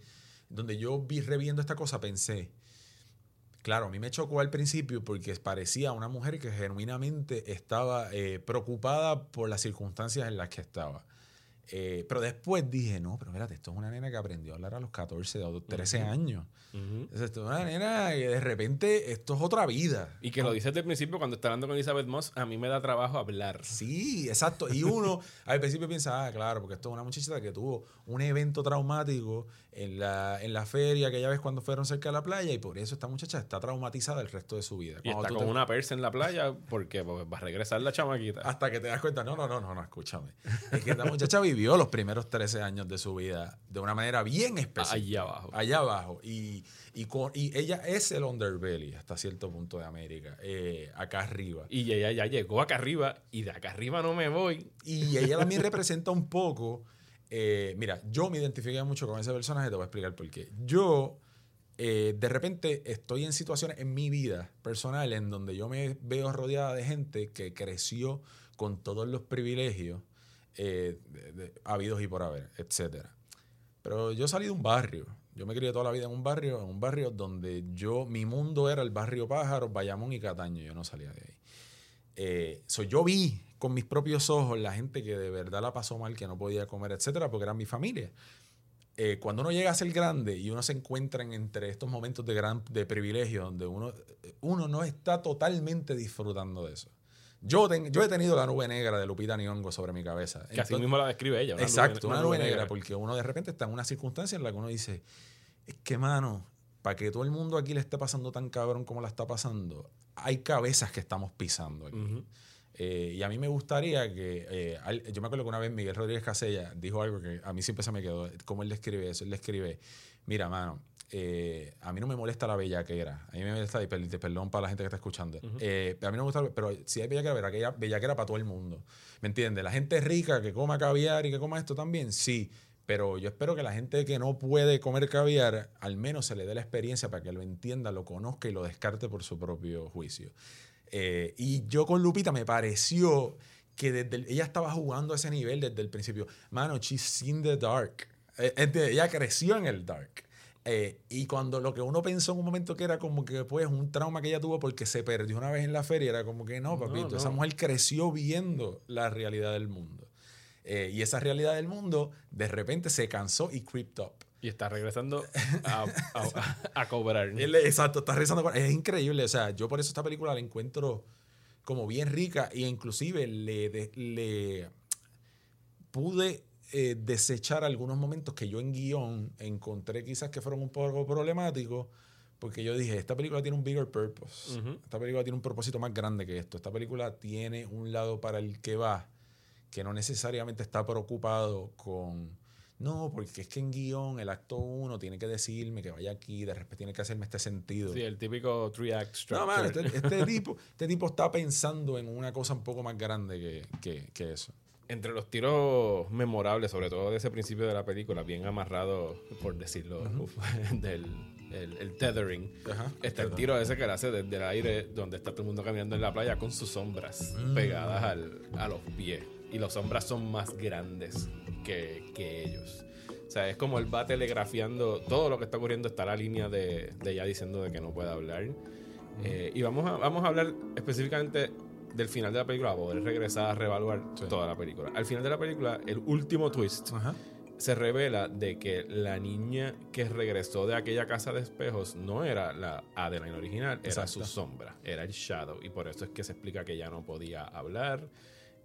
donde yo vi reviendo esta cosa, pensé, claro, a mí me chocó al principio porque parecía una mujer que genuinamente estaba eh, preocupada por las circunstancias en las que estaba. Eh, pero después dije, no, pero espérate, esto es una nena que aprendió a hablar a los catorce o trece uh-huh. años. Uh-huh. Entonces, esto es una nena que de repente esto es otra vida. Y que ah. lo dices desde el principio cuando está hablando con Elizabeth Moss, a mí me da trabajo hablar. Sí, exacto. Y uno al principio piensa, ah, claro, porque esto es una muchachita que tuvo un evento traumático en la, en la feria que ya ves cuando fueron cerca de la playa y por eso esta muchacha está traumatizada el resto de su vida. Y cuando está con te... una persa en la playa porque va a regresar la chamaquita. Hasta que te das cuenta, no, no, no, no, no escúchame. Es que esta muchacha vive vivió los primeros trece años de su vida de una manera bien específica. Allá abajo. Allá abajo. Y, y, con, y ella es el underbelly hasta cierto punto de América. Eh, acá arriba. Y ella ya llegó acá arriba y de acá arriba no me voy. Y ella también representa un poco... Eh, mira, yo me identifiqué mucho con ese personaje. Te voy a explicar por qué. Yo, eh, de repente, estoy en situaciones en mi vida personal en donde yo me veo rodeada de gente que creció con todos los privilegios Eh, de, de, habidos y por haber, etcétera. Pero yo salí de un barrio. Yo me crié toda la vida en un barrio, en un barrio donde yo, mi mundo era el barrio Pájaros, Bayamón y Cataño. Yo no salía de ahí. Eh, so yo vi con mis propios ojos la gente que de verdad la pasó mal, que no podía comer, etcétera, porque era mi familia. Eh, cuando uno llega a ser grande y uno se encuentra en, entre estos momentos de, gran, de privilegio donde uno, uno no está totalmente disfrutando de eso. Yo, ten, yo he tenido la nube negra de Lupita Nyong'o sobre mi cabeza. Que así mismo la describe ella. Una exacto, nube, una, una nube negra, negra, porque uno de repente está en una circunstancia en la que uno dice, es que, mano, para que todo el mundo aquí le esté pasando tan cabrón como la está pasando, hay cabezas que estamos pisando aquí. Uh-huh. Eh, y a mí me gustaría que... Eh, al, yo me acuerdo que una vez Miguel Rodríguez Casella dijo algo que a mí siempre se me quedó. ¿Cómo él describe eso? Él describe, mira, mano, eh, a mí no me molesta la bellaquera. A mí me molesta, y perdón para la gente que está escuchando. Uh-huh. eh, a mí no me gusta, pero si hay bellaquera, pero aquella bellaquera para todo el mundo. ¿Me entiendes? La gente rica que coma caviar y que coma esto también, sí. Pero yo espero que la gente que no puede comer caviar, al menos se le dé la experiencia para que lo entienda, lo conozca y lo descarte por su propio juicio. Eh, y yo con Lupita me pareció que desde el, ella estaba jugando a ese nivel desde el principio. Mano, she's in the dark. Eh, ella creció en el dark. Eh, y cuando lo que uno pensó en un momento que era como que pues un trauma que ella tuvo porque se perdió una vez en la feria, era como que no, papito, no, no. Esa mujer creció viendo la realidad del mundo. Eh, y esa realidad del mundo de repente se cansó y creeped up. Y está regresando a, a, a cobrar. Exacto, está regresando a cobrar. Es increíble. O sea, yo por eso esta película la encuentro como bien rica e inclusive le, de, le pude eh, desechar algunos momentos que yo en guión encontré quizás que fueron un poco problemáticos porque yo dije, esta película tiene un bigger purpose. Uh-huh. Esta película tiene un propósito más grande que esto. Esta película tiene un lado para el que va que no necesariamente está preocupado con... No, porque es que en guión el acto uno tiene que decirme que vaya aquí, de repente tiene que hacerme este sentido. Sí, el típico three-act structure. No, man, este, este, tipo, este tipo está pensando en una cosa un poco más grande que, que, que eso. Entre los tiros memorables, sobre todo de ese principio de la película, bien amarrado, por decirlo, uh-huh. uf, del el, el tethering, uh-huh. está el tiro ese que le hace desde el aire, donde está todo el mundo caminando en la playa con sus sombras mm. pegadas al, a los pies. Y las sombras son más grandes que, que ellos. O sea, es como él va telegrafiando todo lo que está ocurriendo. Está la línea de, de ella diciendo de que no puede hablar. Mm-hmm. eh, y vamos a, vamos a hablar específicamente del final de la película, para poder regresar a reevaluar sí. toda la película. Al final de la película, el último twist, ajá. se revela de que la niña que regresó de aquella casa de espejos no era la Adeline original, era exacto. su sombra, era el shadow. Y por eso es que se explica que ella no podía hablar.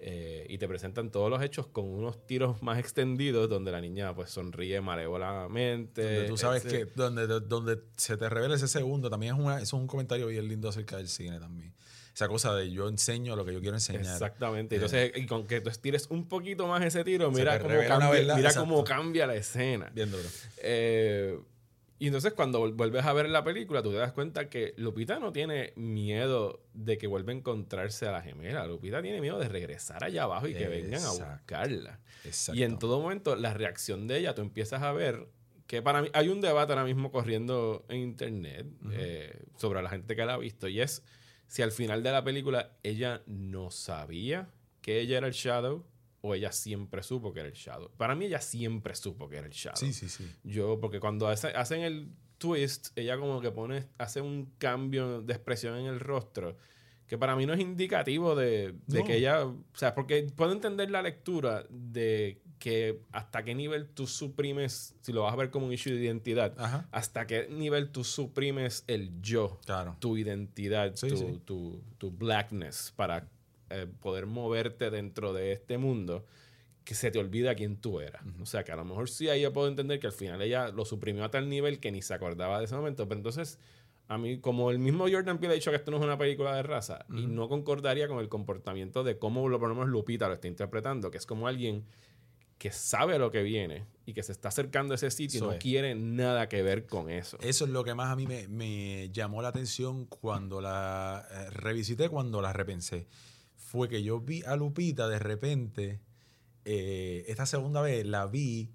Eh, y te presentan todos los hechos con unos tiros más extendidos donde la niña pues sonríe malévolamente. Donde tú sabes ese... que donde, donde se te revela ese segundo también es, una, es un comentario bien lindo acerca del cine también. Esa cosa de yo enseño lo que yo quiero enseñar. Exactamente. Entonces, y con que tú estires un poquito más ese tiro, mira, cómo cambia, verdad, mira cómo cambia la escena. Bien duro. Eh, y entonces cuando vuelves a ver la película, tú te das cuenta que Lupita no tiene miedo de que vuelva a encontrarse a la gemela. Lupita tiene miedo de regresar allá abajo y que exacto. vengan a buscarla. Exacto. Y en todo momento, la reacción de ella, tú empiezas a ver que para mí... Hay un debate ahora mismo corriendo en internet uh-huh. eh, sobre la gente que la ha visto. Y es si al final de la película ella no sabía que ella era el Shadow... o ella siempre supo que era el Shadow. Para mí ella siempre supo que era el Shadow. Sí, sí, sí. Yo, porque cuando hace, hacen el twist, ella como que pone, hace un cambio de expresión en el rostro, que para mí no es indicativo de, de no. que ella... O sea, porque puedo entender la lectura de que hasta qué nivel tú suprimes, si lo vas a ver como un issue de identidad, ajá. hasta qué nivel tú suprimes el yo, claro. tu identidad, sí, tu, sí. Tu, tu blackness para... Eh, poder moverte dentro de este mundo que se te olvida quién tú eras. Uh-huh. O sea, que a lo mejor sí ahí yo puedo entender que al final ella lo suprimió a tal nivel que ni se acordaba de ese momento. Pero entonces, a mí, como el mismo Jordan Peele ha dicho que esto no es una película de raza, uh-huh. y no concordaría con el comportamiento de cómo lo ponemos Lupita lo está interpretando, que es como alguien que sabe lo que viene y que se está acercando a ese sitio eso y no es. Quiere nada que ver con eso. Eso es lo que más a mí me, me llamó la atención cuando la eh, revisité, cuando la repensé. Fue que yo vi a Lupita de repente, eh, esta segunda vez la vi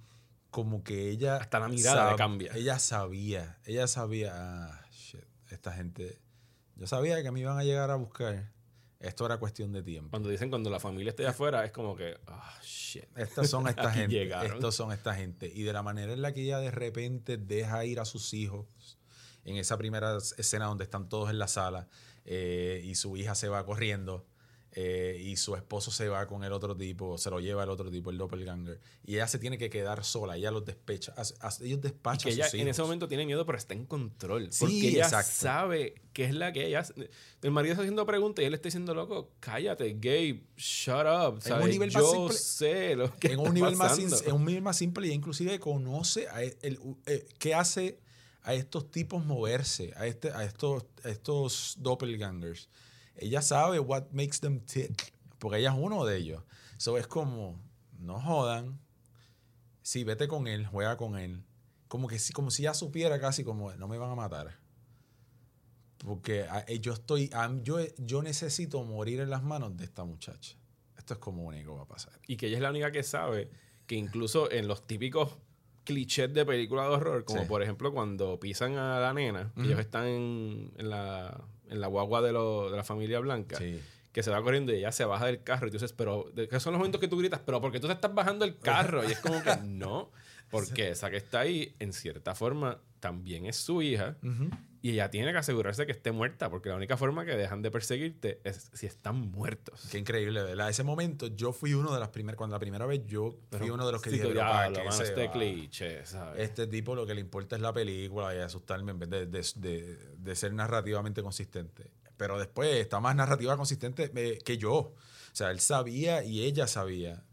como que ella... Hasta la mirada sab- cambia. Ella sabía, ella sabía, ah, shit, esta gente... Yo sabía que me iban a llegar a buscar. Esto era cuestión de tiempo. Cuando dicen cuando la familia esté afuera, es como que, ah, oh, shit. Estas son esta gente, llegaron. Estos son esta gente. Y de la manera en la que ella de repente deja ir a sus hijos, en esa primera escena donde están todos en la sala, eh, y su hija se va corriendo... Eh, y su esposo se va con el otro tipo, se lo lleva el otro tipo, el doppelganger, y ella se tiene que quedar sola, ella los despecha, a, a, ellos despachan y que a sus ella hijos. En ese momento tiene miedo pero está en control, sí, porque ella exacto. sabe que es la que ella, el marido está haciendo preguntas y él está diciendo, loco, cállate Gabe, shut up, ¿sabes? En un nivel yo más simple, sé lo que en un nivel más in, en un nivel más simple ella inclusive conoce a el, el, eh, qué hace a estos tipos moverse, a, este, a, estos, a estos doppelgangers. Ella sabe what makes them tick. porque ella es uno de ellos. So es como, no jodan, sí, vete con él, juega con él. Como que si, como si ya supiera casi como, no me van a matar. Porque yo estoy, yo, yo necesito morir en las manos de esta muchacha. Esto es como único que va a pasar. Y que ella es la única que sabe que incluso en los típicos clichés de películas de horror, como sí. por ejemplo cuando pisan a la nena, mm-hmm. ellos están en, en, la, en la guagua de, lo, de la familia blanca, sí. que se va corriendo y ella se baja del carro y tú dices, pero ¿qué son los momentos que tú gritas? Pero ¿por qué tú te estás bajando del carro? Y es como que no, porque esa que está ahí, en cierta forma, también es su hija. Uh-huh. Y ella tiene que asegurarse que esté muerta, porque la única forma que dejan de perseguirte es si están muertos. Qué increíble, ¿verdad? Ese momento yo fui uno de las primeras... Cuando la primera vez yo fui pero, uno de los que sí, dije... Ya, lo van este cliché, ¿sabes? Este tipo lo que le importa es la película y asustarme en vez de, de, de, de ser narrativamente consistente. Pero después está más narrativa consistente que yo. O sea, él sabía y ella sabía.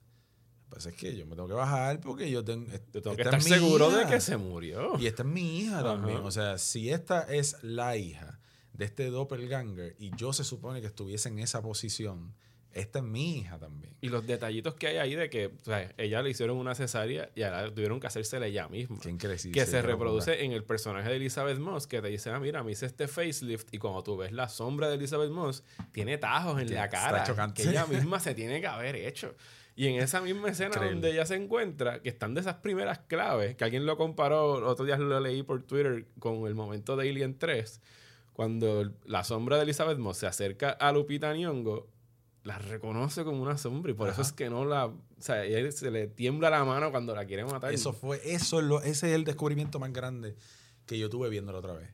Pues es que yo me tengo que bajar porque yo tengo, yo tengo que estar es seguro hija. De que se murió. Y esta es mi hija Ajá. también. O sea, si esta es la hija de este doppelganger y yo se supone que estuviese en esa posición, esta es mi hija también. Y los detallitos que hay ahí de que, o sea, ella le hicieron una cesárea y ahora tuvieron que hacérsela ella misma. Qué increíble. Que se reproduce en el personaje de Elizabeth Moss, que te dice, ah, mira, me hice este facelift, y cuando tú ves la sombra de Elizabeth Moss, tiene tajos en la cara. Está chocante. Que ella misma se tiene que haber hecho. Y en esa misma escena Increíble. Donde ella se encuentra, que están de esas primeras claves, que alguien lo comparó, otro día lo leí por Twitter, con el momento de Alien tres, cuando la sombra de Elizabeth Moss se acerca a Lupita Nyong'o, la reconoce como una sombra y por Ajá. eso es que no la... O sea, ella se le tiembla la mano cuando la quieren matar. Eso fue... eso es lo, ese es el descubrimiento más grande que yo tuve viéndolo otra vez.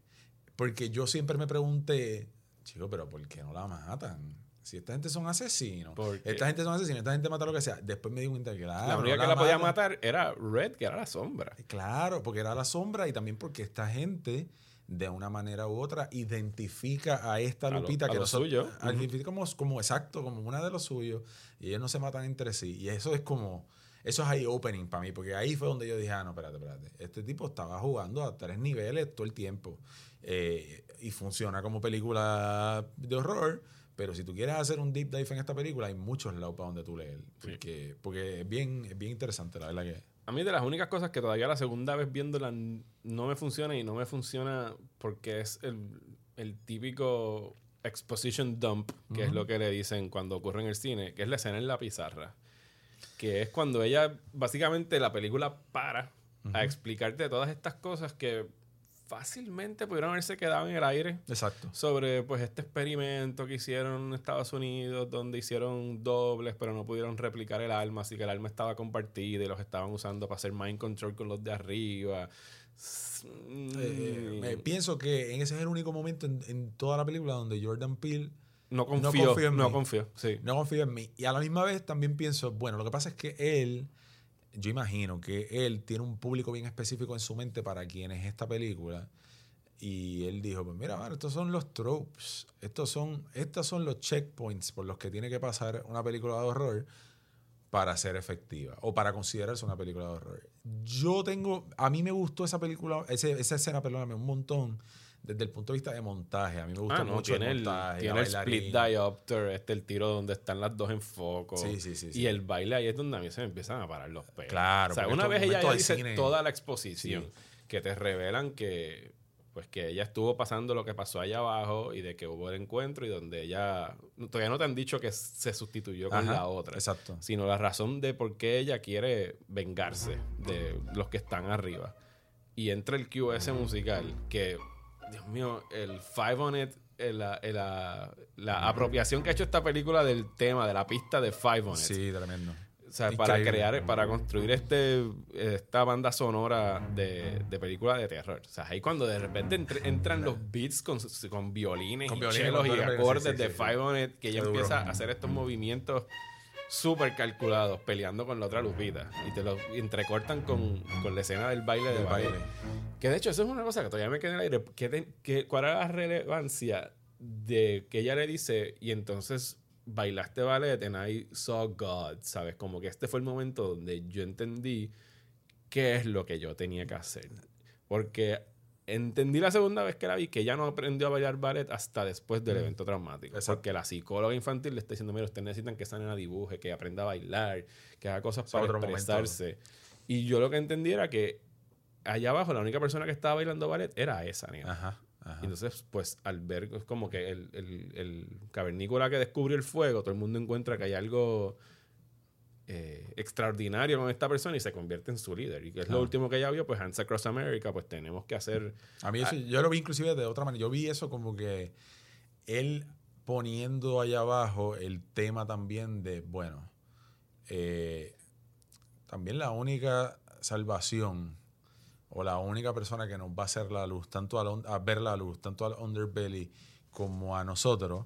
Porque yo siempre me pregunté, chico, pero ¿por qué no la matan? Si esta gente son asesinos, esta gente son asesinos, esta gente mata lo que sea. Después me di cuenta que la única que la podía matar era Red, que era la sombra. Claro, porque era la sombra y también porque esta gente, de una manera u otra, identifica a esta Lupita. A lo, a que lo los, suyo. A, uh-huh. como, como exacto, como una de los suyos. Y ellos no se matan entre sí. Y eso es como... Eso es eye-opening para mí, porque ahí fue donde yo dije, ah, no, espérate, espérate. Este tipo estaba jugando a tres niveles todo el tiempo. Eh, y funciona como película de horror. Pero si tú quieres hacer un deep dive en esta película, hay muchos lados para donde tú lees. Porque, sí. porque es, bien, es bien interesante, la verdad que... A mí de las únicas cosas que todavía la segunda vez viéndola no me funciona, y no me funciona porque es el, el típico exposition dump, que uh-huh. es lo que le dicen cuando ocurre en el cine, que es la escena en la pizarra. Que es cuando ella, básicamente la película para uh-huh. a explicarte todas estas cosas que... fácilmente pudieron haberse quedado en el aire. Exacto. Sobre pues este experimento que hicieron en Estados Unidos, donde hicieron dobles, pero no pudieron replicar el alma, así que el alma estaba compartida y los estaban usando para hacer mind control con los de arriba. Eh, eh, pienso que ese es el único momento en, en toda la película donde Jordan Peele no confío, no confío en mí. No confío, sí. No confío en mí. Y a la misma vez también pienso, bueno, lo que pasa es que él... Yo imagino que él tiene un público bien específico en su mente para quien es esta película. Y él dijo, pues mira, bueno, estos son los tropes. Estos son, estos son los checkpoints por los que tiene que pasar una película de horror para ser efectiva o para considerarse una película de horror. Yo tengo... A mí me gustó esa película, ese, esa escena, perdóname, un montón desde el punto de vista de montaje. A mí me gusta ah, no, mucho el montaje. El, tiene el split diopter, este, el tiro donde están las dos en foco. Sí, sí, sí. Y sí. el baile ahí es donde a mí se me empiezan a parar los pelos. Claro. O sea, una vez ella ya dice cine. Toda la exposición sí. que te revelan que, pues, que ella estuvo pasando lo que pasó allá abajo y de que hubo el encuentro y donde ella... Todavía no te han dicho que se sustituyó con Ajá, la otra. Exacto. Sino la razón de por qué ella quiere vengarse de los que están arriba. Y entra el Q S musical que... Dios mío, el Five on It, la, la, la apropiación que ha hecho esta película del tema, de la pista de Five on It. Sí, tremendo. O sea, para crear, para construir este, esta banda sonora de, de película de terror. O sea, ahí cuando de repente entr, entran los beats con, con violines con y violines, chelos y acordes sí, sí, sí, de Five on It, que ella empieza a hacer estos movimientos súper calculados, peleando con la otra Lupita. Y te lo entrecortan con, con la escena del baile de baile. Que de hecho, eso es una cosa que todavía me queda en el aire. ¿Qué te, qué, ¿Cuál era la relevancia de que ella le dice, y entonces bailaste ballet and I saw God? ¿Sabes? Como que este fue el momento donde yo entendí qué es lo que yo tenía que hacer. Porque Entendí la segunda vez que la vi que ella no aprendió a bailar ballet hasta después del evento traumático. Exacto. Porque la psicóloga infantil le está diciendo, mira, ustedes necesitan que esa nena dibuje, que aprenda a bailar, que haga cosas es para expresarse. Momento, ¿no? Y yo lo que entendí era que allá abajo la única persona que estaba bailando ballet era esa nena. Ajá, ajá. Entonces, pues, al ver como que el, el, el cavernícola que descubrió el fuego, todo el mundo encuentra que hay algo... Eh, extraordinario con esta persona y se convierte en su líder. Y que es claro. Lo último que ella vio, pues Hands Across America, pues tenemos que hacer... A mí eso, a... yo lo vi inclusive de otra manera. Yo vi eso como que él poniendo allá abajo el tema también de, bueno, eh, también la única salvación o la única persona que nos va a hacer la luz, tanto al, a ver la luz, tanto al underbelly como a nosotros,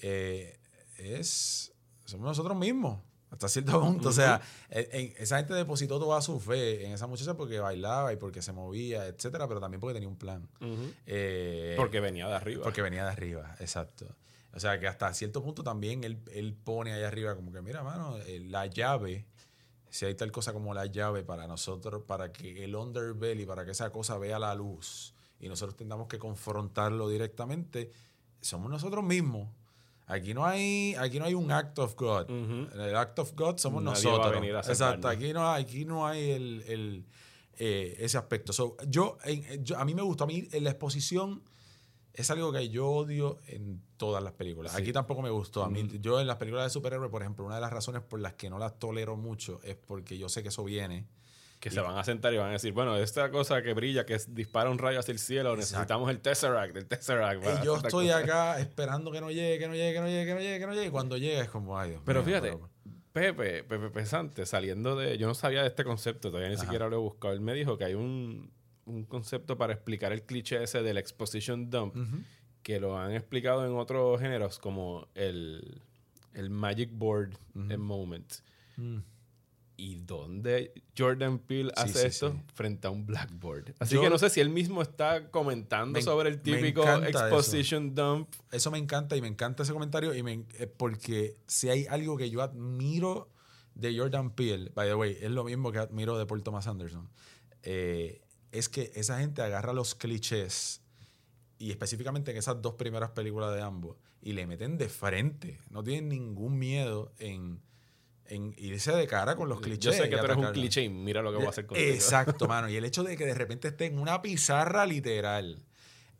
eh, es somos nosotros mismos. Hasta cierto punto. O sea, en, en, esa gente depositó toda su fe en esa muchacha porque bailaba y porque se movía, etcétera, pero también porque tenía un plan. Uh-huh. Eh, porque venía de arriba. Porque venía de arriba, exacto. O sea, que hasta cierto punto también él, él pone allá arriba como que, mira, mano, eh, la llave, si hay tal cosa como la llave para nosotros, para que el underbelly, para que esa cosa vea la luz y nosotros tengamos que confrontarlo directamente, somos nosotros mismos. Aquí no hay, aquí no hay un act of God. Uh-huh. El act of God somos Nadie nosotros. Va a venir a Exacto. Aquí no, aquí no hay el, el, eh, ese aspecto. So, yo, en, yo, a mí me gustó. A mí en la exposición es algo que yo odio en todas las películas. Sí. Aquí tampoco me gustó. A mí, uh-huh. Yo en las películas de superhéroes, por ejemplo, una de las razones por las que no las tolero mucho es porque yo sé que eso viene. Que y se van a sentar y van a decir, bueno, esta cosa que brilla, que dispara un rayo hacia el cielo, exacto. Necesitamos el Tesseract, el Tesseract. Para yo estoy cosa. Acá esperando que no llegue, que no llegue, que no llegue, que no llegue, que no llegue. Y cuando llega es como, ay Dios Pero mía, fíjate, pero... Pepe, Pepe Pesante, saliendo de... Yo no sabía de este concepto, todavía ni Ajá. siquiera lo he buscado. Él me dijo que hay un, un concepto para explicar el cliché ese del exposition dump, uh-huh. que lo han explicado en otros géneros como el, el magic board uh-huh. moment. Uh-huh. ¿Y dónde Jordan Peele hace sí, sí, esto? Sí. Frente a un blackboard. Así yo, que no sé si él mismo está comentando me, sobre el típico exposition eso. dump. Eso me encanta y me encanta ese comentario y me, porque si hay algo que yo admiro de Jordan Peele, by the way, es lo mismo que admiro de Paul Thomas Anderson, eh, es que esa gente agarra los clichés y específicamente en esas dos primeras películas de ambos y le meten de frente. No tienen ningún miedo en... en irse de cara con los clichés. Yo sé que tú eres un cliché y mira lo que voy a hacer contigo. Exacto, mano. Y el hecho de que de repente esté en una pizarra literal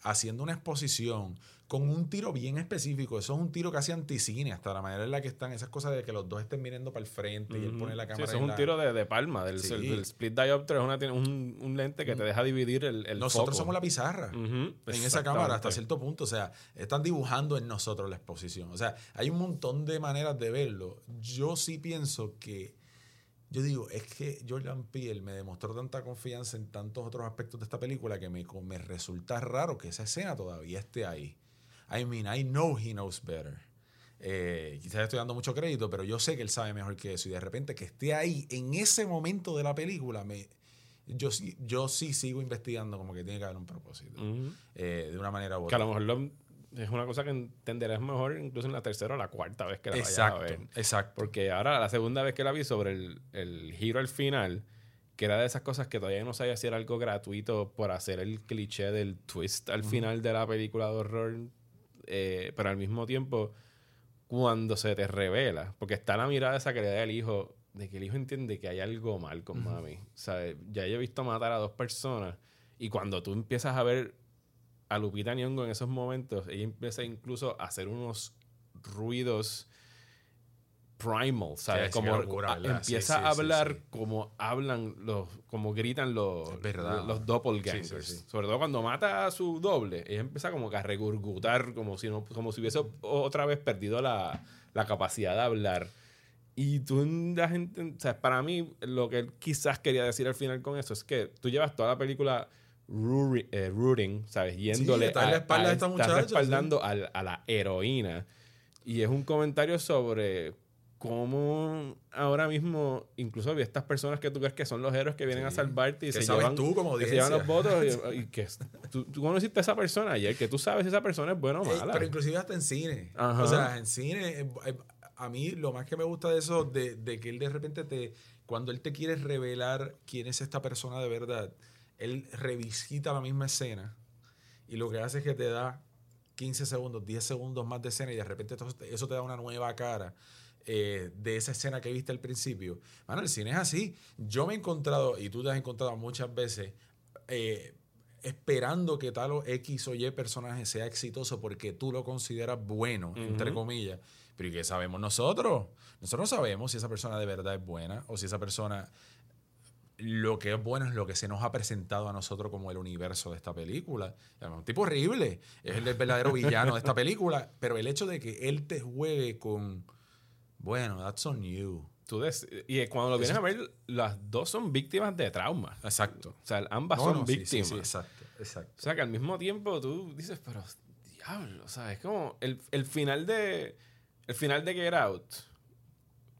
haciendo una exposición con un tiro bien específico. Eso es un tiro casi anticine, hasta la manera en la que están esas cosas de que los dos estén mirando para el frente mm-hmm. y él pone la cámara. Sí, eso es un la... tiro de, de palma. Del, sí. el, del split diopter es una, un, un lente que te deja dividir el, el Nosotros foco. Somos la pizarra mm-hmm. en esa cámara hasta cierto punto. O sea, están dibujando en nosotros la exposición. O sea, hay un montón de maneras de verlo. Yo sí pienso que... Yo digo, es que Jordan Peele me demostró tanta confianza en tantos otros aspectos de esta película que me, me resulta raro que esa escena todavía esté ahí. I mean, I know he knows better. Eh, quizás estoy dando mucho crédito, pero yo sé que él sabe mejor que eso. Y de repente que esté ahí, en ese momento de la película, me, yo, yo sí sigo investigando como que tiene que haber un propósito. Uh-huh. Eh, de una manera u otra. Que a lo mejor lo, es una cosa que entenderás mejor incluso en la tercera o la cuarta vez que la vayas a ver. Exacto, exacto. Porque ahora la segunda vez que la vi sobre el, el giro al final, que era de esas cosas que todavía no sabía si era algo gratuito por hacer el cliché del twist al uh-huh. final de la película de horror. Eh, pero al mismo tiempo cuando se te revela, porque está la mirada esa que le da el hijo, de que el hijo entiende que hay algo mal con uh-huh. mami, o sea, ya yo he visto matar a dos personas y cuando tú empiezas a ver a Lupita Nyong'o en esos momentos, ella empieza incluso a hacer unos ruidos primal, ¿sabes? Sí, como locura, a, empieza sí, sí, a hablar sí, sí. como hablan los, como gritan los, los, los doppelgangers. Sí, sí, sí. Sobre todo cuando mata a su doble, ella empieza como que a regurgitar, como si no, como si hubiese otra vez perdido la, la capacidad de hablar. Y tú, la gente, o sea, para mí, lo que él quizás quería decir al final con eso es que tú llevas toda la película rooting, eh, rooting, ¿sabes? Yéndole sí, a, la espalda a, a esta muchacha, estás respaldando ¿sí? a, a la heroína. Y es un comentario sobre cómo ahora mismo, incluso vi estas personas que tú crees que son los héroes que vienen sí. a salvarte y se llevan, tú, como que se llevan los votos y, y que tú, tú conociste a esa persona ayer, que tú sabes si esa persona es buena o mala. Ey, pero inclusive hasta en cine. Ajá. O sea, en cine, a mí lo más que me gusta de eso, de, de que él de repente te, cuando él te quiere revelar quién es esta persona de verdad, él revisita la misma escena y lo que hace es que te da quince segundos, diez segundos más de escena y de repente eso te da una nueva cara eh, de esa escena que viste al principio. Bueno, el cine es así. Yo me he encontrado, y tú te has encontrado muchas veces, eh, esperando que tal o X o Y personaje sea exitoso porque tú lo consideras bueno, uh-huh. entre comillas. Pero ¿y qué sabemos nosotros? Nosotros no sabemos si esa persona de verdad es buena o si esa persona... Lo que es bueno es lo que se nos ha presentado a nosotros como el universo de esta película. Es un tipo horrible. Es el verdadero villano de esta película. Pero el hecho de que él te juegue con... Bueno, that's on you. Tú des- y cuando lo vienes a ver, las dos son víctimas de trauma. Exacto. O sea, ambas no, son no, víctimas. Sí, sí, sí, exacto, exacto. O sea, que al mismo tiempo tú dices, pero diablo, o sea, es como... El, el final de... El final de Get Out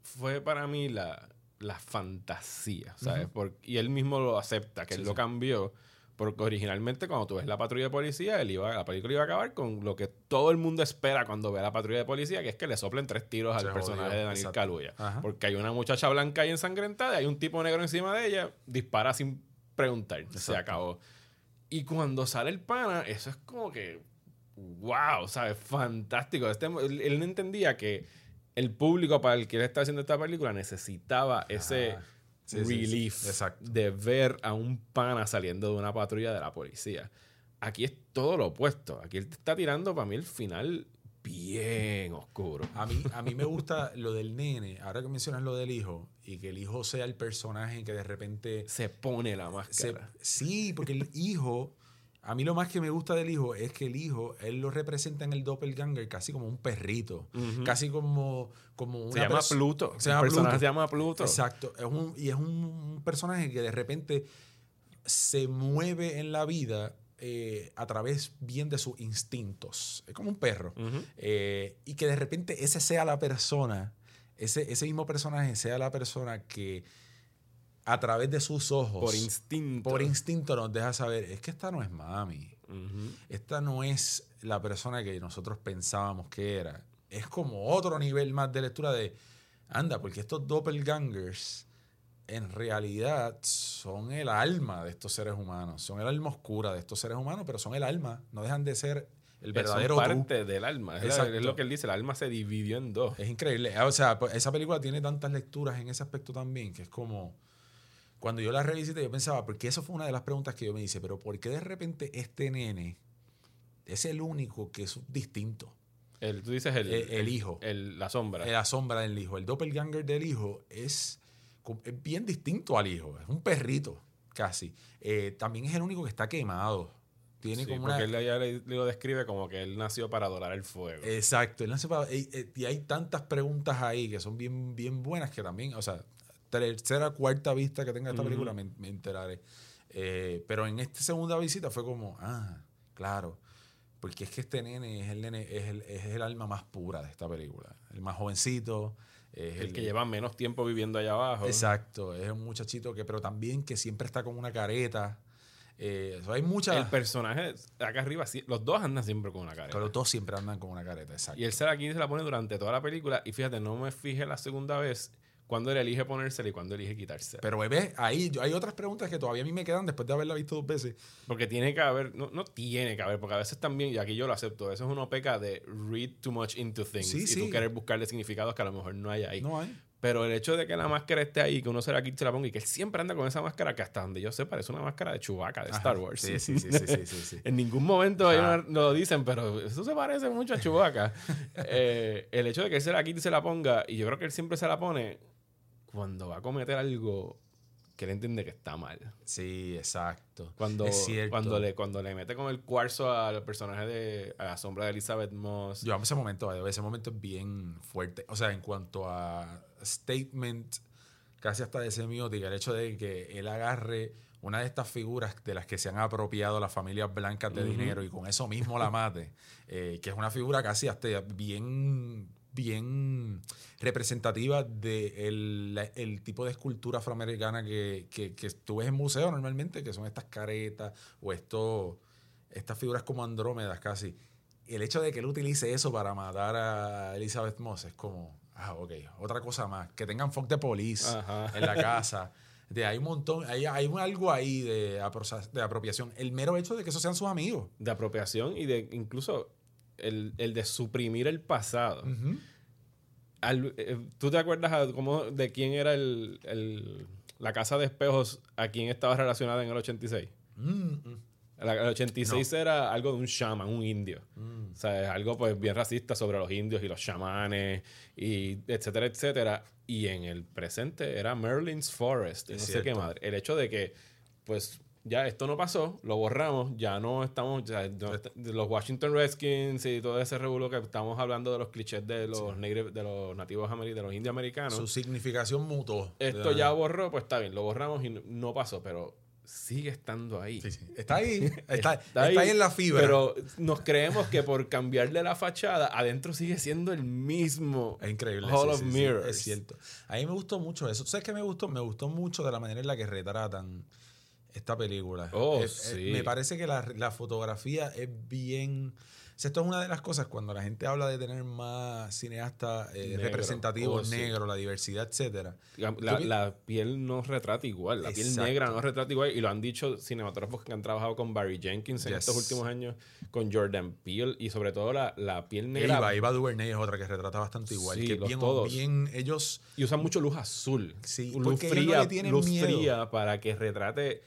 fue para mí la... la fantasía, ¿sabes? Uh-huh. Por, y él mismo lo acepta, que sí, él sí. lo cambió. Porque originalmente, cuando tú ves la patrulla de policía, él iba, la película iba a acabar con lo que todo el mundo espera cuando ve la patrulla de policía, que es que le soplen tres tiros al Se personaje jodió. de Daniel Exacto. Kaluuya. Ajá. Porque hay una muchacha blanca ahí ensangrentada y hay un tipo negro encima de ella, dispara sin preguntar. Exacto. Se acabó. Y cuando sale el pana, eso es como que... ¡Wow! ¿Sabes? Fantástico. Este, él, él no entendía que el público para el que él estaba haciendo esta película necesitaba ese ah, sí, relief sí, sí. de ver a un pana saliendo de una patrulla de la policía. Aquí es todo lo opuesto. Aquí él te está tirando, para mí, el final bien oscuro. A mí, a mí me gusta lo del nene. Ahora que mencionas lo del hijo y que el hijo sea el personaje que de repente... Se pone la máscara. Se, sí, porque el hijo... A mí lo más que me gusta del hijo es que el hijo, él lo representa en el doppelganger casi como un perrito. Uh-huh. Casi como, como una... Se llama perso- Pluto. Se llama Pluto. Se llama Pluto. Exacto. Es un, y es un personaje que de repente se mueve en la vida eh, a través bien de sus instintos. Es como un perro. Uh-huh. Eh, y que de repente ese sea la persona, ese, ese mismo personaje sea la persona que... a través de sus ojos. Por instinto. Por instinto nos deja saber, es que esta no es mami. Uh-huh. Esta no es la persona que nosotros pensábamos que era. Es como otro nivel más de lectura de, anda, porque estos doppelgangers en realidad son el alma de estos seres humanos. Son el alma oscura de estos seres humanos, pero son el alma. No dejan de ser el verdadero tú. Son parte del alma. Es, la, es lo que él dice, el alma se dividió en dos. Es increíble. O sea, esa película tiene tantas lecturas en ese aspecto también, que es como... Cuando yo la revisité, yo pensaba, porque eso fue una de las preguntas que yo me hice, pero ¿por qué de repente este nene es el único que es distinto? El, tú dices el, el, el hijo. El, la sombra. La sombra del hijo. El doppelganger del hijo es, es bien distinto al hijo. Es un perrito, casi. Eh, también es el único que está quemado. Tiene sí, como porque una... él ya le, le lo describe como que él nació para adorar el fuego. Exacto. Él nació para... Y, y hay tantas preguntas ahí que son bien, bien buenas que también, o sea... tercera, cuarta vista que tenga esta uh-huh. película me, me enteraré. Eh, pero en esta segunda visita fue como, ah, claro, porque es que este nene es el nene es el, es el alma más pura de esta película. El más jovencito. Es el, el que lleva menos tiempo viviendo allá abajo. Exacto. Es un muchachito que, pero también que siempre está con una careta. Eh, hay muchas... El personaje acá arriba, los dos andan siempre con una careta. Pero los dos siempre andan con una careta, exacto. Y él se la, aquí se la pone durante toda la película y fíjate, no me fijé la segunda vez cuándo él elige ponérsela y cuándo elige quitársela. Pero bebé, ahí yo, hay otras preguntas que todavía a mí me quedan después de haberla visto dos veces. Porque tiene que haber... No, no tiene que haber, porque a veces también, y aquí yo lo acepto, eso es una peca de read too much into things. Sí, y sí. tú querer buscarle significados que a lo mejor no hay ahí. No hay. Pero el hecho de que la máscara esté ahí, que uno se la quite, se la ponga y que él siempre anda con esa máscara que hasta donde yo sé parece una máscara de Chewbacca, de Ajá, Star Wars. Sí, sí, sí. sí, sí, sí, sí. En ningún momento ellos lo dicen, pero eso se parece mucho a Chewbacca. eh, el hecho de que él se la quite y se la ponga, y yo creo que él siempre se la pone cuando va a cometer algo que él entiende que está mal. Sí, exacto. Cuando, es cierto. Cuando le, cuando le mete con el cuarzo al personaje de... A la sombra de Elizabeth Moss. Yo amo ese momento. Ese momento es bien fuerte. O sea, en cuanto a statement, casi hasta de semiótica, el hecho de que él agarre una de estas figuras de las que se han apropiado las familias blancas de uh-huh. dinero y con eso mismo la mate. eh, que es una figura casi hasta bien... bien representativa de el, el tipo de escultura afroamericana que, que, que tú ves en museos normalmente, que son estas caretas o esto, estas figuras como andrómedas casi. El hecho de que él utilice eso para matar a Elizabeth Moss es como, ah, ok, otra cosa más. Que tengan fuck de police Ajá. en la casa. De, hay un montón, hay, hay algo ahí de, de apropiación. El mero hecho de que esos sean sus amigos. De apropiación y de incluso el, el de suprimir el pasado. Uh-huh. Al, eh, ¿tú te acuerdas a, cómo, de quién era el, el, la casa de espejos a quién estaba relacionada en el ochenta y seis? Mm-mm. El, el ochenta y seis no. Era algo de un shaman, un indio. Mm. O sea, es algo pues bien racista sobre los indios y los chamanes, y etcétera, etcétera. Y en el presente era Merlin's Forest. Y no sé qué madre. El hecho de que, pues, ya esto no pasó, lo borramos, ya no estamos... Ya, no, los Washington Redskins y todo ese revuelo que estamos hablando de los clichés de los, sí. negros, de los nativos americanos, de los indios americanos. Su significación mutó. Esto ya borró, pues está bien, lo borramos y no pasó, pero sigue estando ahí. Sí, sí. Está ahí, está, está, está ahí, ahí en la fibra. Pero nos creemos que por cambiarle la fachada, adentro sigue siendo el mismo. Es increíble. Hall sí, of sí, Mirrors. Sí, es cierto. A mí me gustó mucho eso. ¿Sabes qué me gustó? Me gustó mucho de la manera en la que retratan esta película. Oh, es, sí. es, me parece que la, la fotografía es bien... O sea, esto es una de las cosas cuando la gente habla de tener más cineastas eh, negro. representativos, oh, negros, sí. la diversidad, etcétera. La, la, la piel no retrata igual. La Exacto. piel negra no retrata igual. Y lo han dicho cinematógrafos que han trabajado con Barry Jenkins yes. en estos últimos años, con Jordan Peele, y sobre todo la, la piel negra. Eva, Eva DuVernay es otra que retrata bastante igual. Sí, que los bien, todos. Bien, ellos... Y usan mucho luz azul. Sí, luz fría, no le luz miedo. fría para que retrate...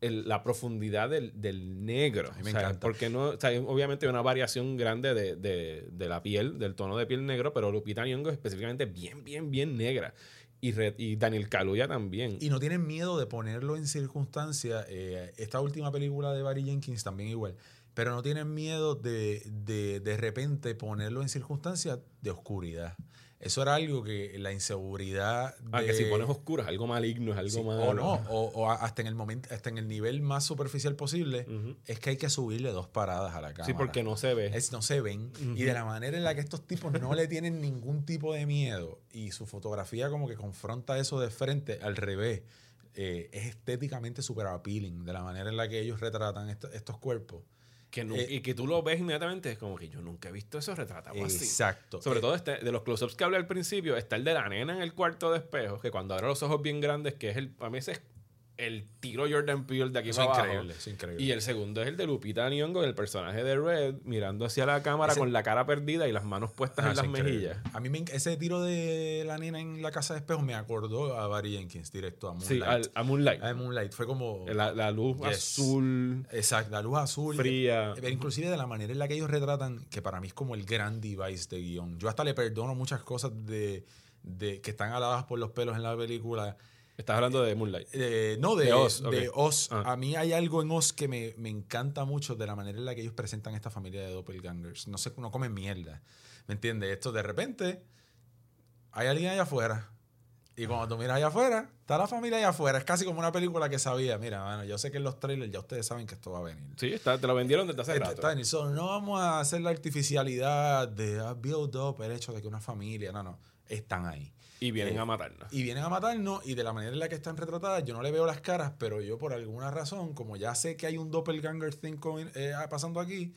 El, la profundidad del, del negro. A mí me o sea, encanta. Porque no, o sea, obviamente hay una variación grande de, de, de la piel, del tono de piel negro, pero Lupita Nyong'o es específicamente bien, bien, bien negra. Y, re, y Daniel Kaluuya también. Y no tienen miedo de ponerlo en circunstancia. Eh, esta última película de Barry Jenkins también igual. Pero no tienen miedo de de, de repente ponerlo en circunstancias de oscuridad. Eso era algo que la inseguridad... De... Ah, que si pones oscuras, algo maligno, es algo sí, malo. O no, o, o hasta, en el momento, hasta en el nivel más superficial posible, uh-huh. es que hay que subirle dos paradas a la cámara. Sí, porque no se ve. Es, no se ven. Uh-huh. Y de la manera en la que estos tipos no le tienen ningún tipo de miedo, y su fotografía como que confronta eso de frente, al revés, eh, es estéticamente súper appealing, de la manera en la que ellos retratan esto, estos cuerpos. Que no, eh, y que tú lo ves inmediatamente, es como que yo nunca he visto eso retratado exacto. así. Exacto. Sobre eh, todo este, de los close-ups que hablé al principio, está el de la nena en el cuarto de espejo, que cuando abre los ojos bien grandes, que es el, para mí ese es el tiro Jordan Peele de aquí para abajo. Increíble, es increíble. Y el segundo es el de Lupita Nyong'o, el personaje de Red, mirando hacia la cámara ese, con la cara perdida y las manos puestas ah, en las mejillas. A mí me, ese tiro de la nena en la casa de espejo me acordó a Barry Jenkins, directo a Moonlight. Sí, al, a Moonlight. A Moonlight. Fue como... La, la luz yes. azul. Exacto, la luz azul. Fría. Inclusive de la manera en la que ellos retratan, que para mí es como el gran device de guión. Yo hasta le perdono muchas cosas de, de, que están aladas por los pelos en la película. ¿Estás hablando de Moonlight? Eh, no, de, de Us. Okay. De Us. Ah. A mí hay algo en Us que me, me encanta mucho de la manera en la que ellos presentan esta familia de doppelgangers. No, se, no comen mierda. ¿Me entiendes? Esto de repente hay alguien allá afuera. Y cuando tú miras allá afuera, está la familia allá afuera. Es casi como una película que sabía. Mira, bueno, yo sé que en los trailers ya ustedes saben que esto va a venir. Sí, está, te lo vendieron desde hace rato. Está en eso. No vamos a hacer la artificialidad de build up el hecho de que una familia... No, no. Están ahí. Y vienen eh, a matarnos. Y vienen a matarnos, y de la manera en la que están retratadas, yo no le veo las caras, pero yo por alguna razón, como ya sé que hay un doppelganger thing con, eh, pasando aquí,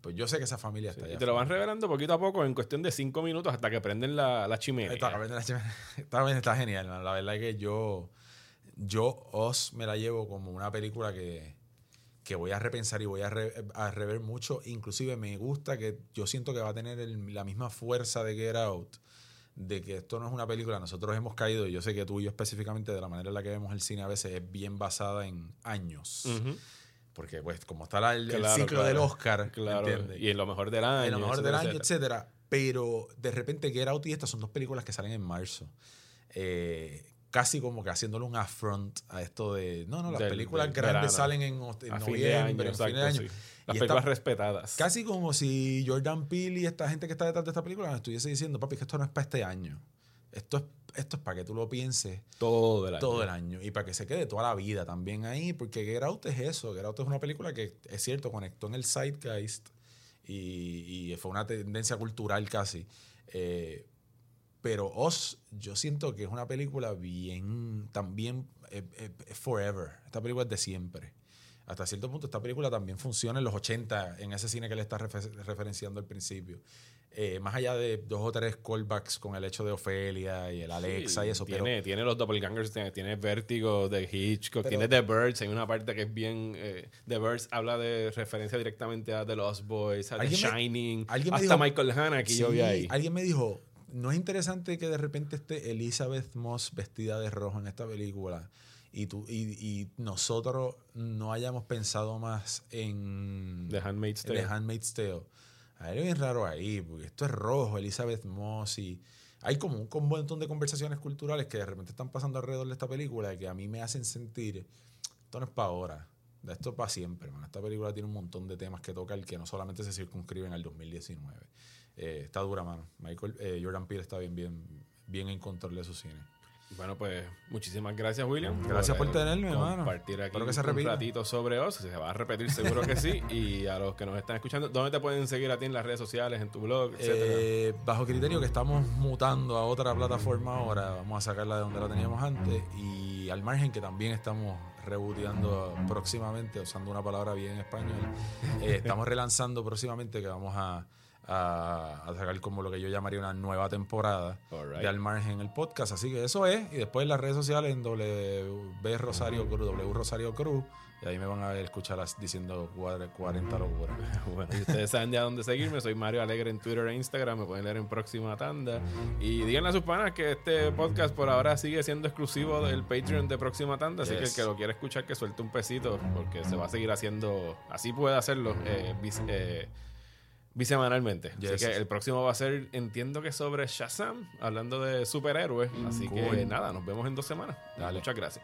pues yo sé que esa familia sí, está allá. Y te lo van revelando poquito a poco en cuestión de cinco minutos hasta que prenden la, la chimenea. Está, la chimenea. Está, está genial, man. La verdad es que yo, yo os me la llevo como una película que, que voy a repensar y voy a, re, a rever mucho. Inclusive me gusta que yo siento que va a tener el, la misma fuerza de Get Out. De que esto no es una película, nosotros hemos caído, y yo sé que tú y yo específicamente, de la manera en la que vemos el cine a veces es bien basada en años. Uh-huh. Porque pues como está la, el, claro, el ciclo claro, del Oscar, claro. ¿Entiendes? Y en lo mejor del año. En lo mejor etcétera, del año, etcétera. etcétera. Pero de repente Get Out y estas son dos películas que salen en marzo. Eh, casi como que haciéndole un affront a esto de... No, no, las del, películas del grandes verano. Salen en, en noviembre, en fin de año. Las y películas respetadas. Casi como si Jordan Peele y esta gente que está detrás de esta película nos estuviese diciendo, papi, que esto no es para este año. Esto es, esto es para que tú lo pienses todo el año. Todo el año. Y para que se quede toda la vida también ahí. Porque Get Out es eso. Get Out es una película que, es cierto, conectó en el zeitgeist y, y fue una tendencia cultural casi. Eh, pero Us, yo siento que es una película bien, también, eh, eh, forever. Esta película es de siempre. hasta cierto punto esta película también funciona en los ochenta, en ese cine que le está refer- referenciando al principio. Eh, más allá de dos o tres callbacks con el hecho de Ofelia y el Alexa, sí, y eso. Tiene, pero, tiene los doppelgangers, tiene, tiene Vértigo de Hitchcock, pero, tiene The Birds. Hay una parte que es bien... Eh, The Birds habla de referencia directamente a The Lost Boys, a The Shining, me, hasta dijo, Michael Hanna, que sí, yo vi ahí. Alguien me dijo, ¿no es interesante que de repente esté Elizabeth Moss vestida de rojo en esta película? Y, tú, y, y nosotros no hayamos pensado más en The Handmaid's Tale. The Handmaid's Tale. Hay algo bien raro ahí, porque esto es rojo, Elizabeth Moss, y hay como un, un montón de conversaciones culturales que de repente están pasando alrededor de esta película y que a mí me hacen sentir, esto no es para ahora, esto es para siempre, man. Esta película tiene un montón de temas que toca, el que no solamente se circunscriben al dos mil diecinueve. Eh, está dura, mano. Michael, eh, Jordan Peele está bien, bien, bien en control de su cine. Bueno, pues muchísimas gracias, William. Gracias por, por tenerme, hermano. Compartir aquí que se un ratito sobre Us. Se va a repetir, seguro que sí. Y a los que nos están escuchando, ¿dónde te pueden seguir a ti en las redes sociales, en tu blog, etcétera? Eh, Bajo Criterio, que estamos mutando a otra plataforma ahora. Vamos a sacarla de donde la teníamos antes. Y Al Margen, que también estamos rebooteando próximamente, usando una palabra bien en español. Eh, estamos relanzando próximamente, que vamos a... A, a sacar como lo que yo llamaría una nueva temporada, right, de Al Margen, el podcast. Así que eso es. Y después en las redes sociales, en W Rosario Cruz, W Rosario Cruz, y ahí me van a escuchar diciendo cuarenta locuras. Bueno, y ustedes saben ya dónde seguirme. Soy Mario Alegre en Twitter e Instagram. Me pueden leer en Próxima Tanda. Y díganle a sus panas que este podcast por ahora sigue siendo exclusivo del Patreon de Próxima Tanda. Así yes. que el que lo quiera escuchar, que suelte un pesito, porque se va a seguir haciendo. Así puede hacerlo. Eh, bis, eh, bisemanalmente. Yes. Así que el próximo va a ser, entiendo que sobre Shazam, hablando de superhéroes. Así cool. que nada, nos vemos en dos semanas. Dale. Muchas gracias.